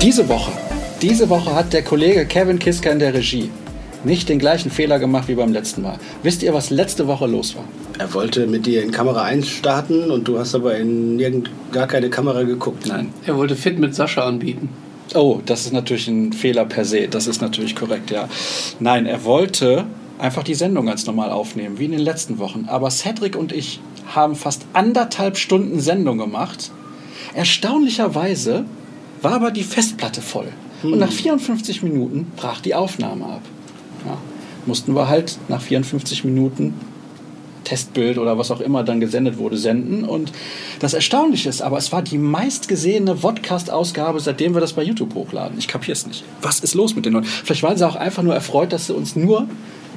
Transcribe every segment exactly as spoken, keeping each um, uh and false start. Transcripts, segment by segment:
Diese Woche, diese Woche hat der Kollege Kevin Kisker in der Regie nicht den gleichen Fehler gemacht wie beim letzten Mal. Wisst ihr, was letzte Woche los war? Er wollte mit dir in Kamera eins starten und du hast aber in irgend, gar keine Kamera geguckt. Nein, er wollte Fit mit Sascha anbieten. Oh, das ist natürlich ein Fehler per se. Das ist natürlich korrekt, ja. Nein, er wollte einfach die Sendung ganz normal aufnehmen, wie in den letzten Wochen. Aber Cedric und ich haben fast anderthalb Stunden Sendung gemacht. Erstaunlicherweise war aber die Festplatte voll. Hm. Und nach vierundfünfzig Minuten brach die Aufnahme ab. Ja, mussten wir halt nach vierundfünfzig Minuten Testbild oder was auch immer dann gesendet wurde, senden. Und das Erstaunliche ist aber, es war die meistgesehene Podcast-Ausgabe, seitdem wir das bei YouTube hochladen. Ich kapiere es nicht. Was ist los mit den Leuten? Vielleicht waren sie auch einfach nur erfreut, dass sie uns nur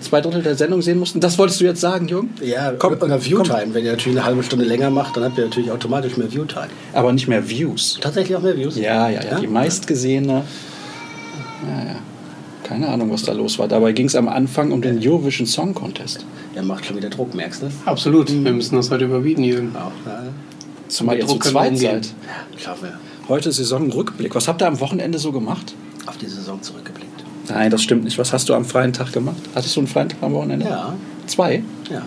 zwei Drittel der Sendung sehen mussten. Das wolltest du jetzt sagen, Jürgen? Ja, komm, oder Viewtime. Komm. Wenn ihr natürlich eine halbe Stunde länger macht, dann habt ihr natürlich automatisch mehr Viewtime. Aber nicht mehr Views. Tatsächlich auch mehr Views? Ja, ja, ja. Die meistgesehene... Ja, ja. Keine Ahnung, was da los war. Dabei ging es am Anfang um den Eurovision Song Contest. Der macht schon wieder Druck, merkst du? Absolut. Mhm. Wir müssen das heute überbieten, Jürgen. Auch, ja. Zumal ihr zu zweit seid. Ja, klar, ja. Heute Saisonrückblick. Was habt ihr am Wochenende so gemacht? Auf die Saison zurückgeblickt. Nein, das stimmt nicht. Was hast du am freien Tag gemacht? Hattest du einen freien Tag am Wochenende? Ja. Zwei? Ja.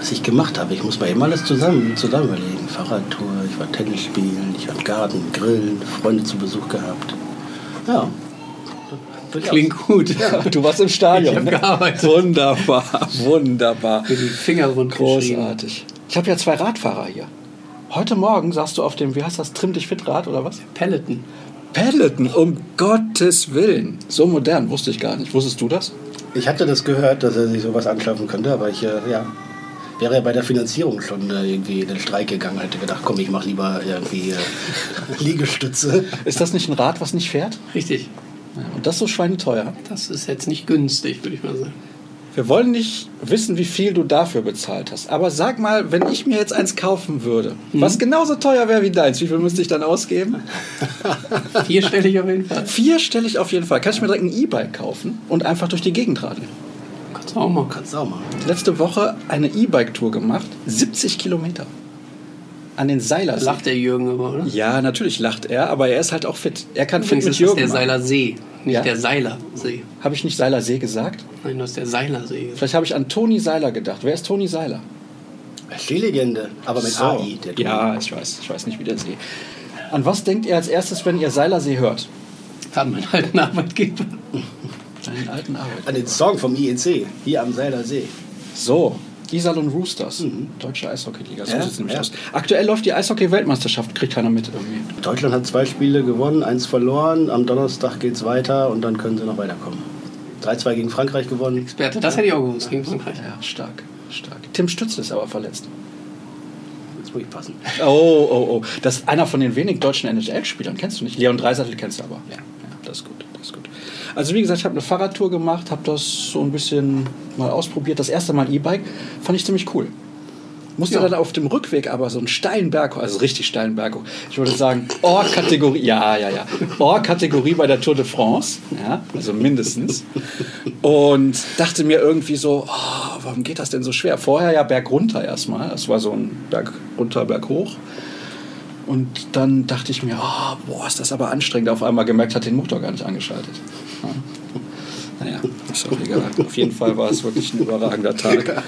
Was ich gemacht habe, ich muss mal eben alles zusammen, zusammen überlegen. Fahrradtour, ich war Tennis spielen, ich war im Garten, grillen, Freunde zu Besuch gehabt. Ja. Klingt gut. Ja. Du warst im Stadion. Ich habe gearbeitet. Wunderbar, wunderbar. Für die Finger rund. Großartig. Ich habe ja zwei Radfahrer hier. Heute Morgen saßt du auf dem, wie heißt das, Trimm dich fit Rad oder was? Peloton. Peloton, um Gottes Willen. So modern, wusste ich gar nicht. Wusstest du das? Ich hatte das gehört, dass er sich sowas anschaffen könnte, aber ich, ja... wäre ja bei der Finanzierung schon irgendwie in den Streik gegangen, hätte gedacht, komm, ich mache lieber irgendwie äh, Liegestütze. Ist das nicht ein Rad, was nicht fährt? Richtig. Ja, und das so schweineteuer? Das ist jetzt nicht günstig, würde ich mal sagen. Wir wollen nicht wissen, wie viel du dafür bezahlt hast. Aber sag mal, wenn ich mir jetzt eins kaufen würde, mhm. was genauso teuer wäre wie deins, wie viel müsste ich dann ausgeben? Vierstellig auf jeden Fall. Vierstellig auf jeden Fall. Kann ich mir direkt ein E-Bike kaufen und einfach durch die Gegend radeln? Kannst du auch mal. Kannst du auch mal. Letzte Woche eine E-Bike-Tour gemacht, siebzig Kilometer. An den Seilersee. Lacht der Jürgen aber, oder? Ja, natürlich lacht er, aber er ist halt auch fit. Er kann fit mit Jürgen. Das ist der Seilersee, nicht ja? der Seilersee. Habe ich nicht Seilersee gesagt? Nein, das ist der Seilersee. Vielleicht habe ich an Toni Sailer gedacht. Wer ist Toni Sailer? Seelegende, aber mit so. A I. Der ja, ich weiß, ich weiß nicht, wie der See. An was denkt ihr als erstes, wenn ihr Seilersee hört? An meinen alten Arbeitgeber. Einen alten Arbeit. An den Song vom I E C, hier am Seilersee. So, Iserlohn Roosters, mhm. Deutsche Eishockey-Liga. So ja, sieht's nämlich ja. aus. Aktuell läuft die Eishockey-Weltmeisterschaft, kriegt keiner mit irgendwie. Deutschland hat zwei Spiele gewonnen, eins verloren. Am Donnerstag geht's weiter und dann können sie noch weiterkommen. drei zwei gegen Frankreich gewonnen. Experte, das ja. hätte ich auch gewusst, gegen Frankreich. Ja, stark, stark. Tim Stützle ist aber verletzt. Jetzt muss ich passen. Oh, oh, oh. Das ist einer von den wenigen deutschen N H L-Spielern, kennst du nicht. Leon Draisaitl kennst du aber. Ja, ja, das ist gut, das ist gut. Also wie gesagt, ich habe eine Fahrradtour gemacht, habe das so ein bisschen mal ausprobiert. Das erste Mal E-Bike fand ich ziemlich cool. Musste ja. dann auf dem Rückweg aber so einen steilen Berg, also richtig steilen Berg, ich würde sagen, Or-Kategorie, ja, ja, ja, Or-Kategorie bei der Tour de France, ja, also mindestens. Und dachte mir irgendwie so, oh, warum geht das denn so schwer? Vorher ja Berg runter erstmal, das war so ein Berg runter, Berg hoch. Und dann dachte ich mir, oh, boah, ist das aber anstrengend. Auf einmal gemerkt, hat den Motor gar nicht angeschaltet. Ja. Naja, ist auch egal. Auf jeden Fall war es wirklich ein überragender Tag.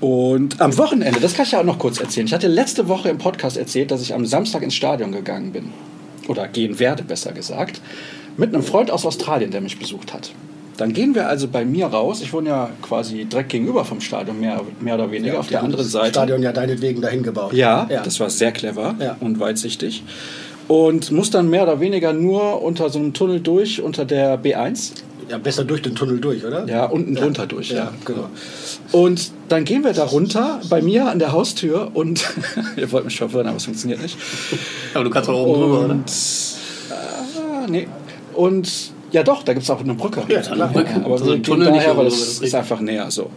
Und am Wochenende, das kann ich ja auch noch kurz erzählen. Ich hatte letzte Woche im Podcast erzählt, dass ich am Samstag ins Stadion gegangen bin. Oder gehen werde, besser gesagt. Mit einem Freund aus Australien, der mich besucht hat. Dann gehen wir also bei mir raus. Ich wohne ja quasi direkt gegenüber vom Stadion, mehr, mehr oder weniger, ja, auf der anderen Seite. Das Stadion ja deinetwegen dahin gebaut. Ja, ja, das war sehr clever ja. und weitsichtig. Und muss dann mehr oder weniger nur unter so einem Tunnel durch, unter der B eins. Ja, besser durch den Tunnel durch, oder? Ja, unten ja. drunter durch, ja, ja. Genau. Und dann gehen wir da runter, bei mir an der Haustür und... Ihr wollt mich verwirren, aber es funktioniert nicht. Aber du kannst doch oben drüber, oder? Ah, nee. Und... Ja doch, da gibt es auch eine Brücke. Ja, eine Brücke. Ja, aber so ein Tunnel nicht, aber das ist, ist einfach näher so.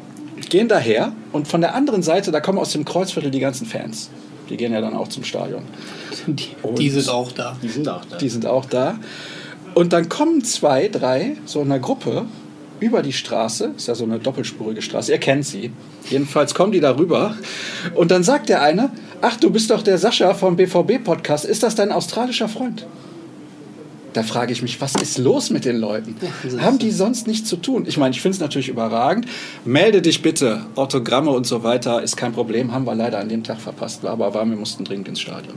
Gehen daher und von der anderen Seite, da kommen aus dem Kreuzviertel die ganzen Fans. Die gehen ja dann auch zum Stadion. Die, die sind auch da. Die sind auch da. Die sind auch da. Und dann kommen zwei, drei, so in einer Gruppe über die Straße. Ist ja so eine doppelspurige Straße. Ihr kennt sie. Jedenfalls kommen die da rüber. Und dann sagt der eine, ach, du bist doch der Sascha vom B V B-Podcast, ist das dein australischer Freund? Da frage ich mich, was ist los mit den Leuten? Ja, haben die sonst nichts zu tun? Ich meine, ich finde es natürlich überragend. Melde dich bitte, Autogramme und so weiter, ist kein Problem, haben wir leider an dem Tag verpasst. Aber war, wir mussten dringend ins Stadion.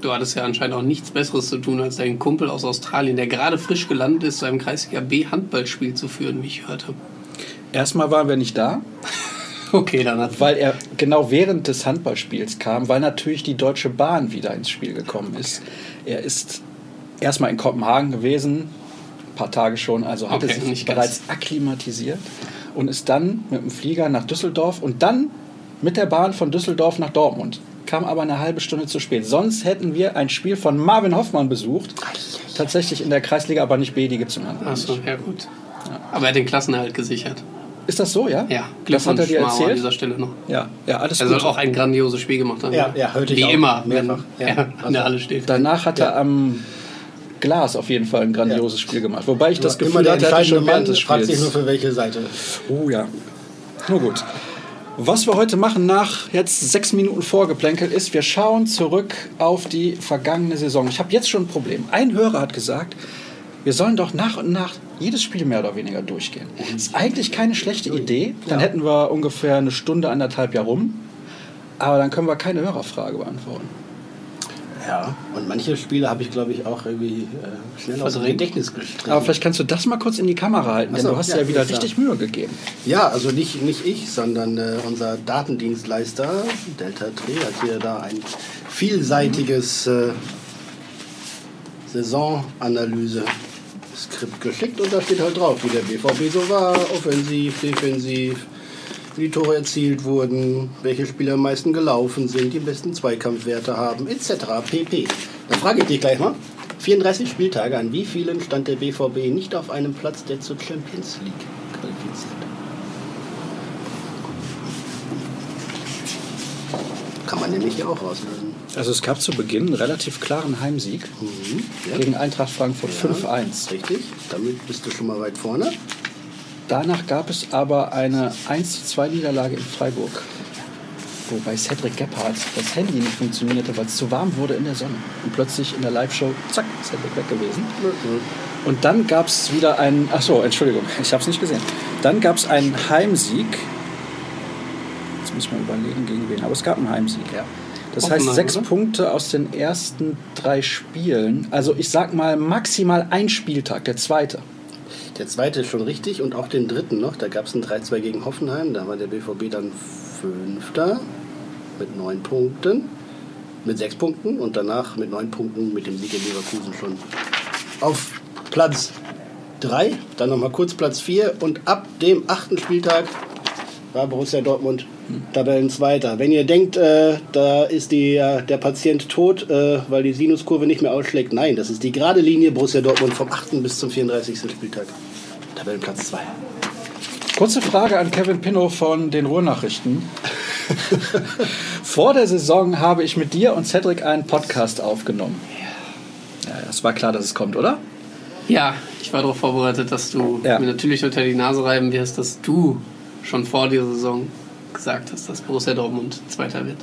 Du hattest ja anscheinend auch nichts Besseres zu tun, als deinen Kumpel aus Australien, der gerade frisch gelandet ist, zu einem Kreisliga B Handballspiel zu führen, wie ich hörte. Erstmal waren wir nicht da. Okay, dann hat weil er genau während des Handballspiels kam, weil natürlich die Deutsche Bahn wieder ins Spiel gekommen ist. Okay. Er ist erstmal in Kopenhagen gewesen, ein paar Tage schon, also hatte okay, sich nicht bereits ganz akklimatisiert und ist dann mit dem Flieger nach Düsseldorf und dann mit der Bahn von Düsseldorf nach Dortmund. Kam aber eine halbe Stunde zu spät. Sonst hätten wir ein Spiel von Marvin Hoffmann besucht. Tatsächlich in der Kreisliga, aber nicht B, die gibt es im Handball. Achso, ja gut. Ja. Aber er hat den Klassenerhalt gesichert. Ist das so, ja? Ja, das hat er dir erzählt. An dieser Stelle noch. Ja, ja, alles er gut. Er soll auch ein grandioses Spiel gemacht haben. Ja, ja, hörte ich auch. Wie immer, mehrfach. Wenn ja. er in der Halle steht. Danach hat ja. er am Glas auf jeden Fall ein grandioses ja. Spiel gemacht. Wobei ich das Gefühl immer der hatte, hatte schon während des Spiels. Sich nur für welche Seite. Oh ja. Nur gut. Was wir heute machen, nach jetzt sechs Minuten Vorgeplänkel, ist, wir schauen zurück auf die vergangene Saison. Ich habe jetzt schon ein Problem. Ein Hörer hat gesagt, wir sollen doch nach und nach jedes Spiel mehr oder weniger durchgehen. Ist eigentlich keine schlechte Idee. Dann ja. hätten wir ungefähr eine Stunde, anderthalb Jahr rum. Aber dann können wir keine Hörerfrage beantworten. Ja, und manche Spiele habe ich, glaube ich, auch irgendwie äh, schnell aus dem Gedächtnis gestrichen. Aber vielleicht kannst du das mal kurz in die Kamera halten, denn so, du hast ja, ja wieder richtig Mühe gegeben. Ja, also nicht, nicht ich, sondern äh, unser Datendienstleister Delta drei hat hier da ein vielseitiges äh, Saisonanalyse-Skript geschickt und da steht halt drauf, wie der B V B so war, offensiv, defensiv, wie die Tore erzielt wurden, welche Spieler am meisten gelaufen sind, die besten Zweikampfwerte haben, et cetera pp. Dann frage ich dich gleich mal, vierunddreißig Spieltage, an wie vielen stand der B V B nicht auf einem Platz, der zur Champions League qualifiziert? Kann man nämlich hier auch rauslösen. Also es gab zu Beginn einen relativ klaren Heimsieg mhm, ja. gegen Eintracht Frankfurt ja, fünf eins. Richtig, damit bist du schon mal weit vorne. Danach gab es aber eine eins zu zwei Niederlage in Freiburg, wobei Cedric Gebhardt das Handy nicht funktionierte, weil es zu warm wurde in der Sonne. Und plötzlich in der Live-Show, zack, Cedric weg gewesen. Und dann gab es wieder einen, ach so, Entschuldigung, ich habe es nicht gesehen. Dann gab es einen Heimsieg, jetzt muss man überlegen gegen wen, aber es gab einen Heimsieg, ja. Das Offenbar, heißt, sechs oder? Punkte aus den ersten drei Spielen, also ich sag mal maximal ein Spieltag, der zweite. Der zweite ist schon richtig und auch den dritten noch. Da gab es ein drei zwei gegen Hoffenheim. Da war der B V B dann Fünfter mit neun Punkten, mit sechs Punkten und danach mit neun Punkten mit dem Sieg in Leverkusen schon auf Platz drei. Dann nochmal kurz Platz vier und ab dem achten Spieltag war Borussia Dortmund Tabellenzweiter. Wenn ihr denkt, äh, da ist die, äh, der Patient tot, äh, weil die Sinuskurve nicht mehr ausschlägt, nein, das ist die gerade Linie Borussia Dortmund vom achten bis zum vierunddreißigsten Spieltag. Tabellenplatz zwei. Kurze Frage an Kevin Pinnow von den Ruhrnachrichten. Vor der Saison habe ich mit dir und Cedric einen Podcast aufgenommen. Ja, es war klar, dass es kommt, oder? Ja, ich war darauf vorbereitet, dass du ja. mir natürlich unter die Nase reiben wirst, dass du schon vor der Saison gesagt hast, dass Borussia Dortmund Zweiter wird.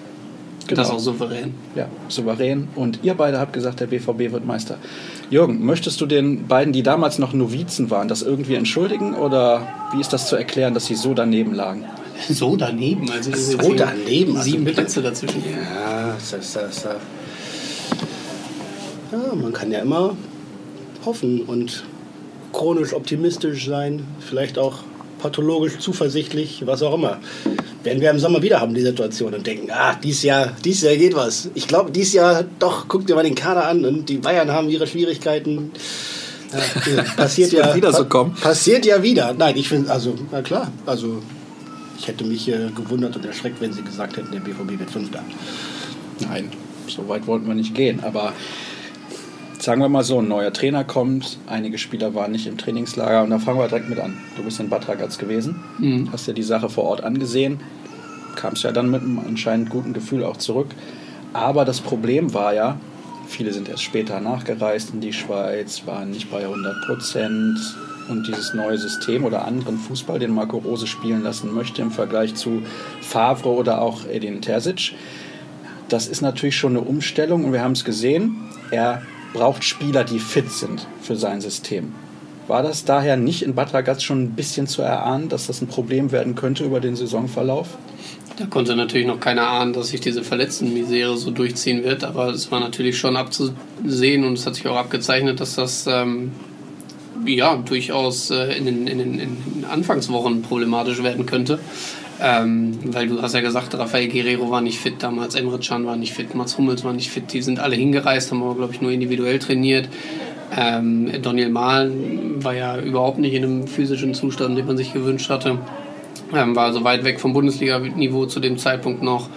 Genau. Das auch souverän. Ja, souverän. Und ihr beide habt gesagt, der B V B wird Meister. Jürgen, möchtest du den beiden, die damals noch Novizen waren, das irgendwie entschuldigen? Oder wie ist das zu erklären, dass sie so daneben lagen? So daneben? Also so daneben? Sieben Plätze dazwischen. Ja, das, das, das. ja, man kann ja immer hoffen und chronisch optimistisch sein. Vielleicht auch pathologisch zuversichtlich, was auch immer. Werden wir im Sommer wieder haben, die Situation, und denken, ah, dieses Jahr, dieses Jahr geht was. Ich glaube, dieses Jahr, doch, guck dir mal den Kader an und die Bayern haben ihre Schwierigkeiten. Ja, passiert ja wieder so kommen. Passiert ja wieder. Nein, ich finde, also, na klar, also, ich hätte mich äh, gewundert und erschreckt, wenn sie gesagt hätten, der B V B wird Fünfter. Nein, so weit wollten wir nicht gehen, aber sagen wir mal so, ein neuer Trainer kommt, einige Spieler waren nicht im Trainingslager und da fangen wir direkt mit an. Du bist in Bad Ragaz gewesen, mhm. hast ja die Sache vor Ort angesehen, kamst ja dann mit einem anscheinend guten Gefühl auch zurück. Aber das Problem war ja, viele sind erst später nachgereist in die Schweiz, waren nicht bei hundert Prozent und dieses neue System oder anderen Fußball, den Marco Rose spielen lassen möchte im Vergleich zu Favre oder auch Edin Terzic, Das ist natürlich schon eine Umstellung und wir haben es gesehen, er braucht Spieler, die fit sind für sein System. War das daher nicht in Bad Ragaz schon ein bisschen zu erahnen, dass das ein Problem werden könnte über den Saisonverlauf? Da konnte natürlich noch keiner ahnen, dass sich diese Verletzten-Misere so durchziehen wird, aber es war natürlich schon abzusehen und es hat sich auch abgezeichnet, dass das ähm, ja, durchaus äh, in den, in den, in den Anfangswochen problematisch werden könnte. Ähm, weil du hast ja gesagt, Raphaël Guerreiro war nicht fit damals, Emre Can war nicht fit, Mats Hummels war nicht fit, die sind alle hingereist, haben aber glaube ich nur individuell trainiert. Ähm, Donyell Malen war ja überhaupt nicht in einem physischen Zustand, den man sich gewünscht hatte. Ähm, war also weit weg vom Bundesliga-Niveau zu dem Zeitpunkt noch.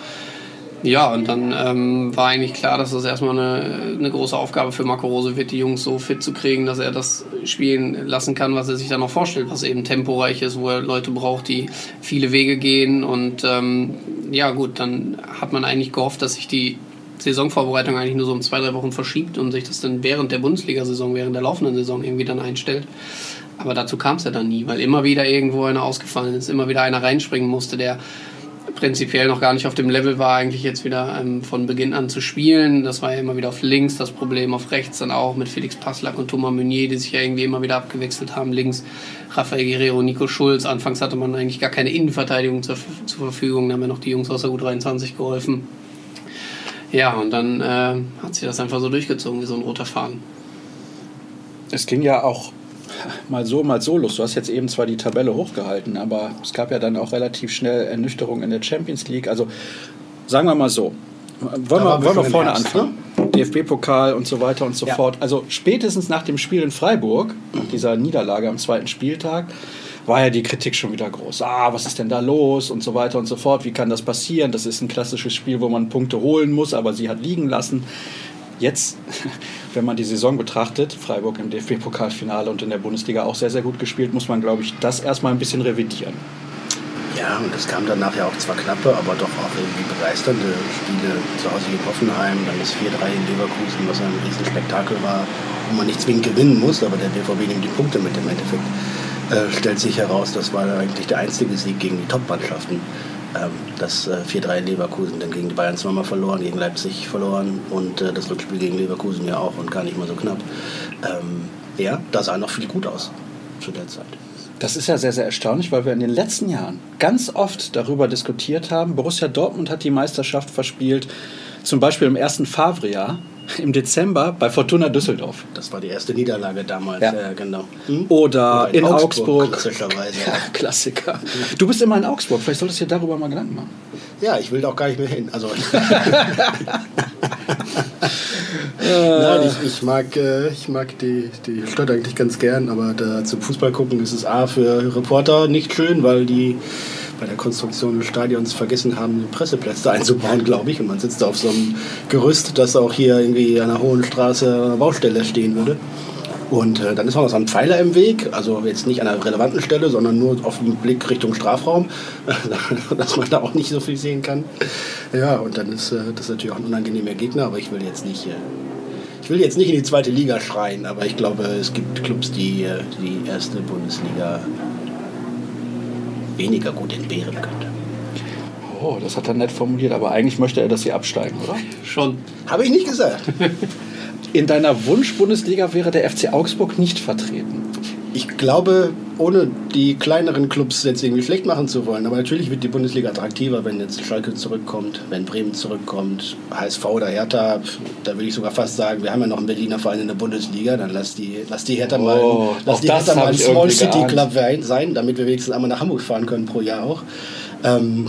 Ja, und dann ähm, war eigentlich klar, dass das erstmal eine, eine große Aufgabe für Marco Rose wird, die Jungs so fit zu kriegen, dass er das spielen lassen kann, was er sich da noch vorstellt, was eben temporeich ist, wo er Leute braucht, die viele Wege gehen. Und ähm, ja gut, dann hat man eigentlich gehofft, dass sich die Saisonvorbereitung eigentlich nur so um zwei, drei Wochen verschiebt und sich das dann während der Bundesliga-Saison, während der laufenden Saison irgendwie dann einstellt. Aber dazu kam es ja dann nie, weil immer wieder irgendwo einer ausgefallen ist, immer wieder einer reinspringen musste, der prinzipiell noch gar nicht auf dem Level war, eigentlich jetzt wieder ähm, von Beginn an zu spielen. Das war ja immer wieder auf links das Problem, auf rechts dann auch mit Felix Passlack und Thomas Meunier, die sich ja irgendwie immer wieder abgewechselt haben. Links Raphaël Guerreiro, Nico Schulz. Anfangs hatte man eigentlich gar keine Innenverteidigung zur, zur Verfügung. Da haben ja noch die Jungs aus der U dreiundzwanzig geholfen. Ja, und dann äh, hat sich das einfach so durchgezogen wie so ein roter Faden. Es ging ja auch mal so, mal so los. Du hast jetzt eben zwar die Tabelle hochgehalten, aber es gab ja dann auch relativ schnell Ernüchterung in der Champions League. Also sagen wir mal so, wollen wir, wollen wir vorne Herbst, anfangen? Ne? D F B-Pokal und so weiter und so ja. fort. Also spätestens nach dem Spiel in Freiburg, nach dieser Niederlage am zweiten Spieltag, war ja die Kritik schon wieder groß. Ah, was ist denn da los und so weiter und so fort. Wie kann das passieren? Das ist ein klassisches Spiel, wo man Punkte holen muss, aber sie hat liegen lassen. Jetzt, wenn man die Saison betrachtet, Freiburg im D F B-Pokalfinale und in der Bundesliga auch sehr, sehr gut gespielt, muss man, glaube ich, das erstmal ein bisschen revidieren. Ja, und es kam danach ja auch zwar knappe, aber doch auch irgendwie begeisternde Spiele zu Hause in Hoffenheim, dann das vier drei in Leverkusen, was ein Riesenspektakel war, wo man nicht zwingend gewinnen muss, aber der B V B nimmt die Punkte mit im Endeffekt. Äh, stellt sich heraus, das war eigentlich der einzige Sieg gegen die Top-Mannschaften. Ähm, das äh, vier drei in Leverkusen, dann gegen die Bayern zweimal verloren, gegen Leipzig verloren und äh, das Rückspiel gegen Leverkusen ja auch und gar nicht mal so knapp. Ähm, ja, da sah noch viel gut aus zu der Zeit. Das ist ja sehr, sehr erstaunlich, weil wir in den letzten Jahren ganz oft darüber diskutiert haben. Borussia Dortmund hat die Meisterschaft verspielt, zum Beispiel im ersten Favre-Jahr. Im Dezember bei Fortuna Düsseldorf. Das war die erste Niederlage damals, ja, ja genau. Hm? Oder, Oder in, in Augsburg. Augsburg. Klassischerweise. Ja, Klassiker. Du bist immer in Augsburg, vielleicht solltest du dir darüber mal Gedanken machen. Ja, ich will da auch gar nicht mehr hin. Also Nein, ich, ich, mag, äh, ich mag die, die Stadt eigentlich ganz gern, aber da zum Fußball gucken ist es A für Reporter nicht schön, weil die bei der Konstruktion des Stadions vergessen haben, Presseplätze einzubauen, glaube ich. Und man sitzt da auf so einem Gerüst, das auch hier irgendwie an der Hohen Straße Baustelle stehen würde. Und äh, dann ist auch noch so ein Pfeiler im Weg, also jetzt nicht an einer relevanten Stelle, sondern nur auf den Blick Richtung Strafraum, dass man da auch nicht so viel sehen kann. Ja, und dann ist äh, das natürlich auch ein unangenehmer Gegner, aber ich will jetzt nicht... Äh, Ich will jetzt nicht in die zweite Liga schreien, aber ich glaube, es gibt Clubs, die die erste Bundesliga weniger gut entbehren könnte. Oh, das hat er nett formuliert, aber eigentlich möchte er, dass sie absteigen, oder? Schon. Habe ich nicht gesagt. In deiner Wunsch-Bundesliga wäre der F C Augsburg nicht vertreten. Ich glaube, ohne die kleineren Clubs jetzt irgendwie schlecht machen zu wollen, aber natürlich wird die Bundesliga attraktiver, wenn jetzt Schalke zurückkommt, wenn Bremen zurückkommt, H S V oder Hertha, da will ich sogar fast sagen, wir haben ja noch einen Berliner Verein in der Bundesliga, dann lass die, lass die Hertha oh, mal, lass die Hertha mal ein Small City Club sein, damit wir wenigstens einmal nach Hamburg fahren können pro Jahr auch. Ähm,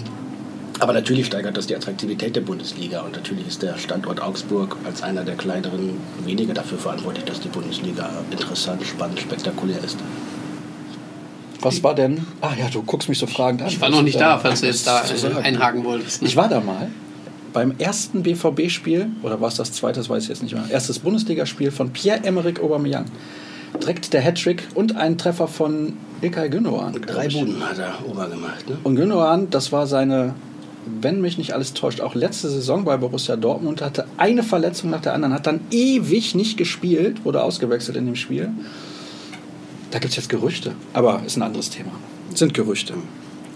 aber natürlich steigert das die Attraktivität der Bundesliga und natürlich ist der Standort Augsburg als einer der kleineren weniger dafür verantwortlich, dass die Bundesliga interessant, spannend, spektakulär ist. Was war denn? Ah ja, du guckst mich so fragend an. Ich war noch nicht da, falls du jetzt da einhaken wolltest. Ne? Ich war da mal beim ersten B V B-Spiel, oder war es das zweite, das weiß ich jetzt nicht mehr, erstes Bundesligaspiel von Pierre-Emerick Aubameyang. Direkt der Hattrick und ein Treffer von Ilkay Gündoğan. Drei Buden hat er Ober gemacht. Ne? Und Gündoğan, das war seine, wenn mich nicht alles täuscht, auch letzte Saison bei Borussia Dortmund, hatte eine Verletzung nach der anderen, hat dann ewig nicht gespielt, wurde ausgewechselt in dem Spiel. Da gibt es jetzt Gerüchte, aber ist ein anderes Thema. Das sind Gerüchte.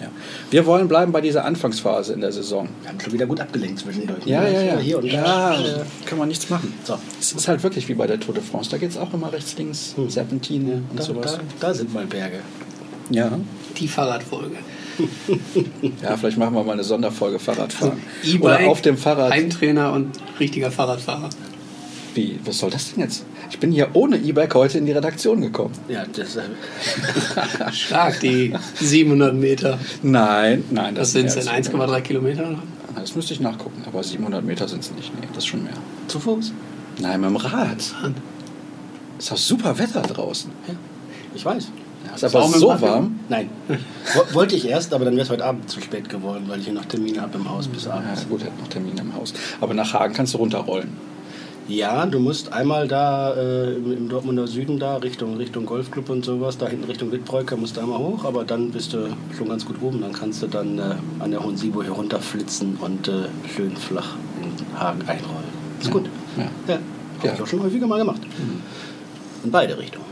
Ja. Wir wollen bleiben bei dieser Anfangsphase in der Saison. Wir haben schon wieder gut abgelenkt zwischendurch. Ja, ja, ja. Hier und ja, da kann man nichts machen. So. Es ist halt wirklich wie bei der Tour de France. Da geht es auch immer rechts, links, hm. Serpentine und da, sowas. Da, da sind mal Berge. Ja. Die Fahrradfolge. Ja, vielleicht machen wir mal eine Sonderfolge Fahrradfahren. Also E-Bike, auf dem Fahrrad. Heimtrainer und richtiger Fahrradfahrer. Wie, was soll das denn jetzt? Ich bin hier ohne E-Bike heute in die Redaktion gekommen. Ja, das ist stark, die siebenhundert Meter. Nein, nein. Das, das sind es eins Komma drei Kilometer? Das müsste ich nachgucken, aber siebenhundert Meter sind es nicht. Nee, das ist schon mehr. Zu Fuß? Nein, mit dem Rad. Ist auch super Wetter draußen. Ja. Ich weiß. Ja, ist aber so warm. warm? Nein. Wollte ich erst, aber dann wäre es heute Abend zu spät geworden, weil ich hier noch Termine habe im Haus bis abends. Ja, gut, er hat noch Termine im Haus. Aber nach Hagen kannst du runterrollen. Ja, du musst einmal da äh, im Dortmunder Süden da, Richtung, Richtung Golfclub und sowas, da hinten Richtung Wittbreuker musst du einmal hoch, aber dann bist du schon ganz gut oben. Dann kannst du dann äh, an der Hohen Sieburg hier runterflitzen und äh, schön flach in Hagen einrollen. Ist ja gut. Ja. Ja. Habe ja. ich auch schon häufiger mal gemacht. Mhm. In beide Richtungen.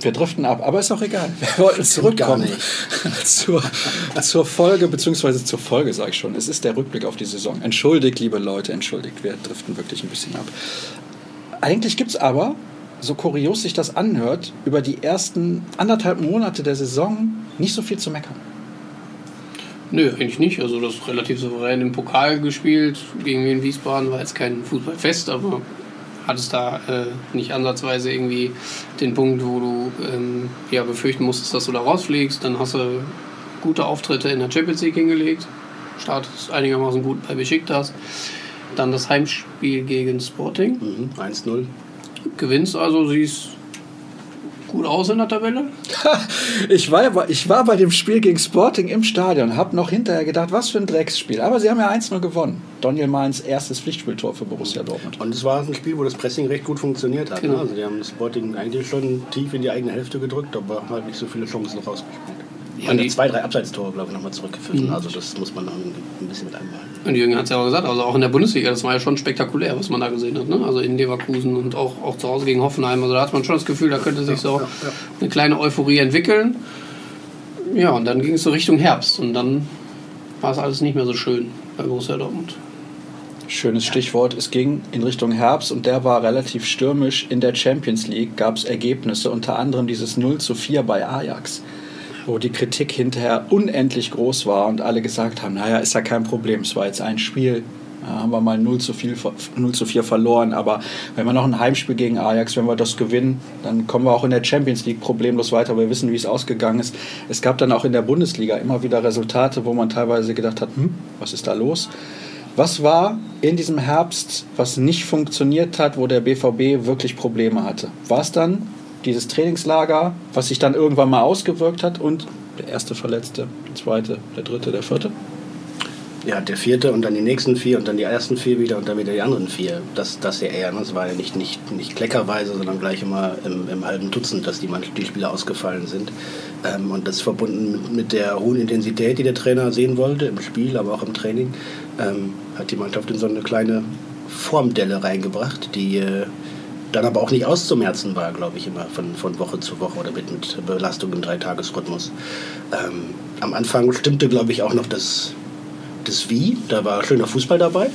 Wir driften ab, aber ist auch egal. Wir wollten zurückkommen zur, zur Folge, beziehungsweise zur Folge, sage ich schon. Es ist der Rückblick auf die Saison. Entschuldigt, liebe Leute, entschuldigt. Wir driften wirklich ein bisschen ab. Eigentlich gibt es aber, so kurios sich das anhört, über die ersten anderthalb Monate der Saison nicht so viel zu meckern. Nö, eigentlich nicht. Also das ist relativ souverän im Pokal gespielt. Gegen Wien Wiesbaden war jetzt kein Fußballfest, aber hat es da äh, nicht ansatzweise irgendwie den Punkt, wo du ähm, ja, befürchten musstest, dass du da rausfliegst. Dann hast du gute Auftritte in der Champions League hingelegt. Start ist einigermaßen gut bei Besiktas. Dann das Heimspiel gegen Sporting. Mhm, eins null. Gewinnst also, siehst gut aus in der Tabelle. ich, war, ich war bei dem Spiel gegen Sporting im Stadion, habe noch hinterher gedacht, was für ein Drecksspiel. Aber sie haben ja eins null gewonnen. Donyell Malens erstes Pflichtspieltor für Borussia Dortmund. Und es war ein Spiel, wo das Pressing recht gut funktioniert hat. Genau. Ne? Also die haben Sporting eigentlich schon tief in die eigene Hälfte gedrückt, aber halt nicht so viele Chancen rausgespielt. Ja, und die zwei, drei Abseitstore, glaube ich, nochmal zurückgeführt. Mhm. Also das muss man noch ein bisschen mit einbauen. Und Jürgen hat es ja auch gesagt, also auch in der Bundesliga, das war ja schon spektakulär, was man da gesehen hat. Ne? Also in Leverkusen und auch, auch zu Hause gegen Hoffenheim. Also da hat man schon das Gefühl, da könnte sich so ja, ja, ja. eine kleine Euphorie entwickeln. Ja, und dann ging es so Richtung Herbst. Und dann war es alles nicht mehr so schön bei Borussia Dortmund. Schönes Stichwort. Es ging in Richtung Herbst und der war relativ stürmisch. In der Champions League gab es Ergebnisse, unter anderem dieses null zu vier bei Ajax, wo die Kritik hinterher unendlich groß war und alle gesagt haben, naja, ist ja kein Problem, es war jetzt ein Spiel, da haben wir mal null zu vier verloren, aber wenn wir noch ein Heimspiel gegen Ajax, wenn wir das gewinnen, dann kommen wir auch in der Champions League problemlos weiter, wir wissen, wie es ausgegangen ist. Es gab dann auch in der Bundesliga immer wieder Resultate, wo man teilweise gedacht hat, hm, was ist da los? Was war in diesem Herbst, was nicht funktioniert hat, wo der B V B wirklich Probleme hatte? War es dann dieses Trainingslager, was sich dann irgendwann mal ausgewirkt hat und der erste Verletzte, der zweite, der dritte, der vierte? Ja, der vierte und dann die nächsten vier und dann die ersten vier wieder und dann wieder die anderen vier. Das, das ja eher, das war ja nicht, nicht, nicht kleckerweise, sondern gleich immer im, im halben Dutzend, dass die, die Spieler ausgefallen sind. Ähm, und das verbunden mit, mit der hohen Intensität, die der Trainer sehen wollte, im Spiel, aber auch im Training, ähm, hat die Mannschaft in so eine kleine Formdelle reingebracht, die äh, dann aber auch nicht auszumerzen war, glaube ich, immer von, von Woche zu Woche oder mit, mit Belastung im Dreitagesrhythmus. Ähm, am Anfang stimmte, glaube ich, auch noch das, das Wie, da war schöner Fußball dabei.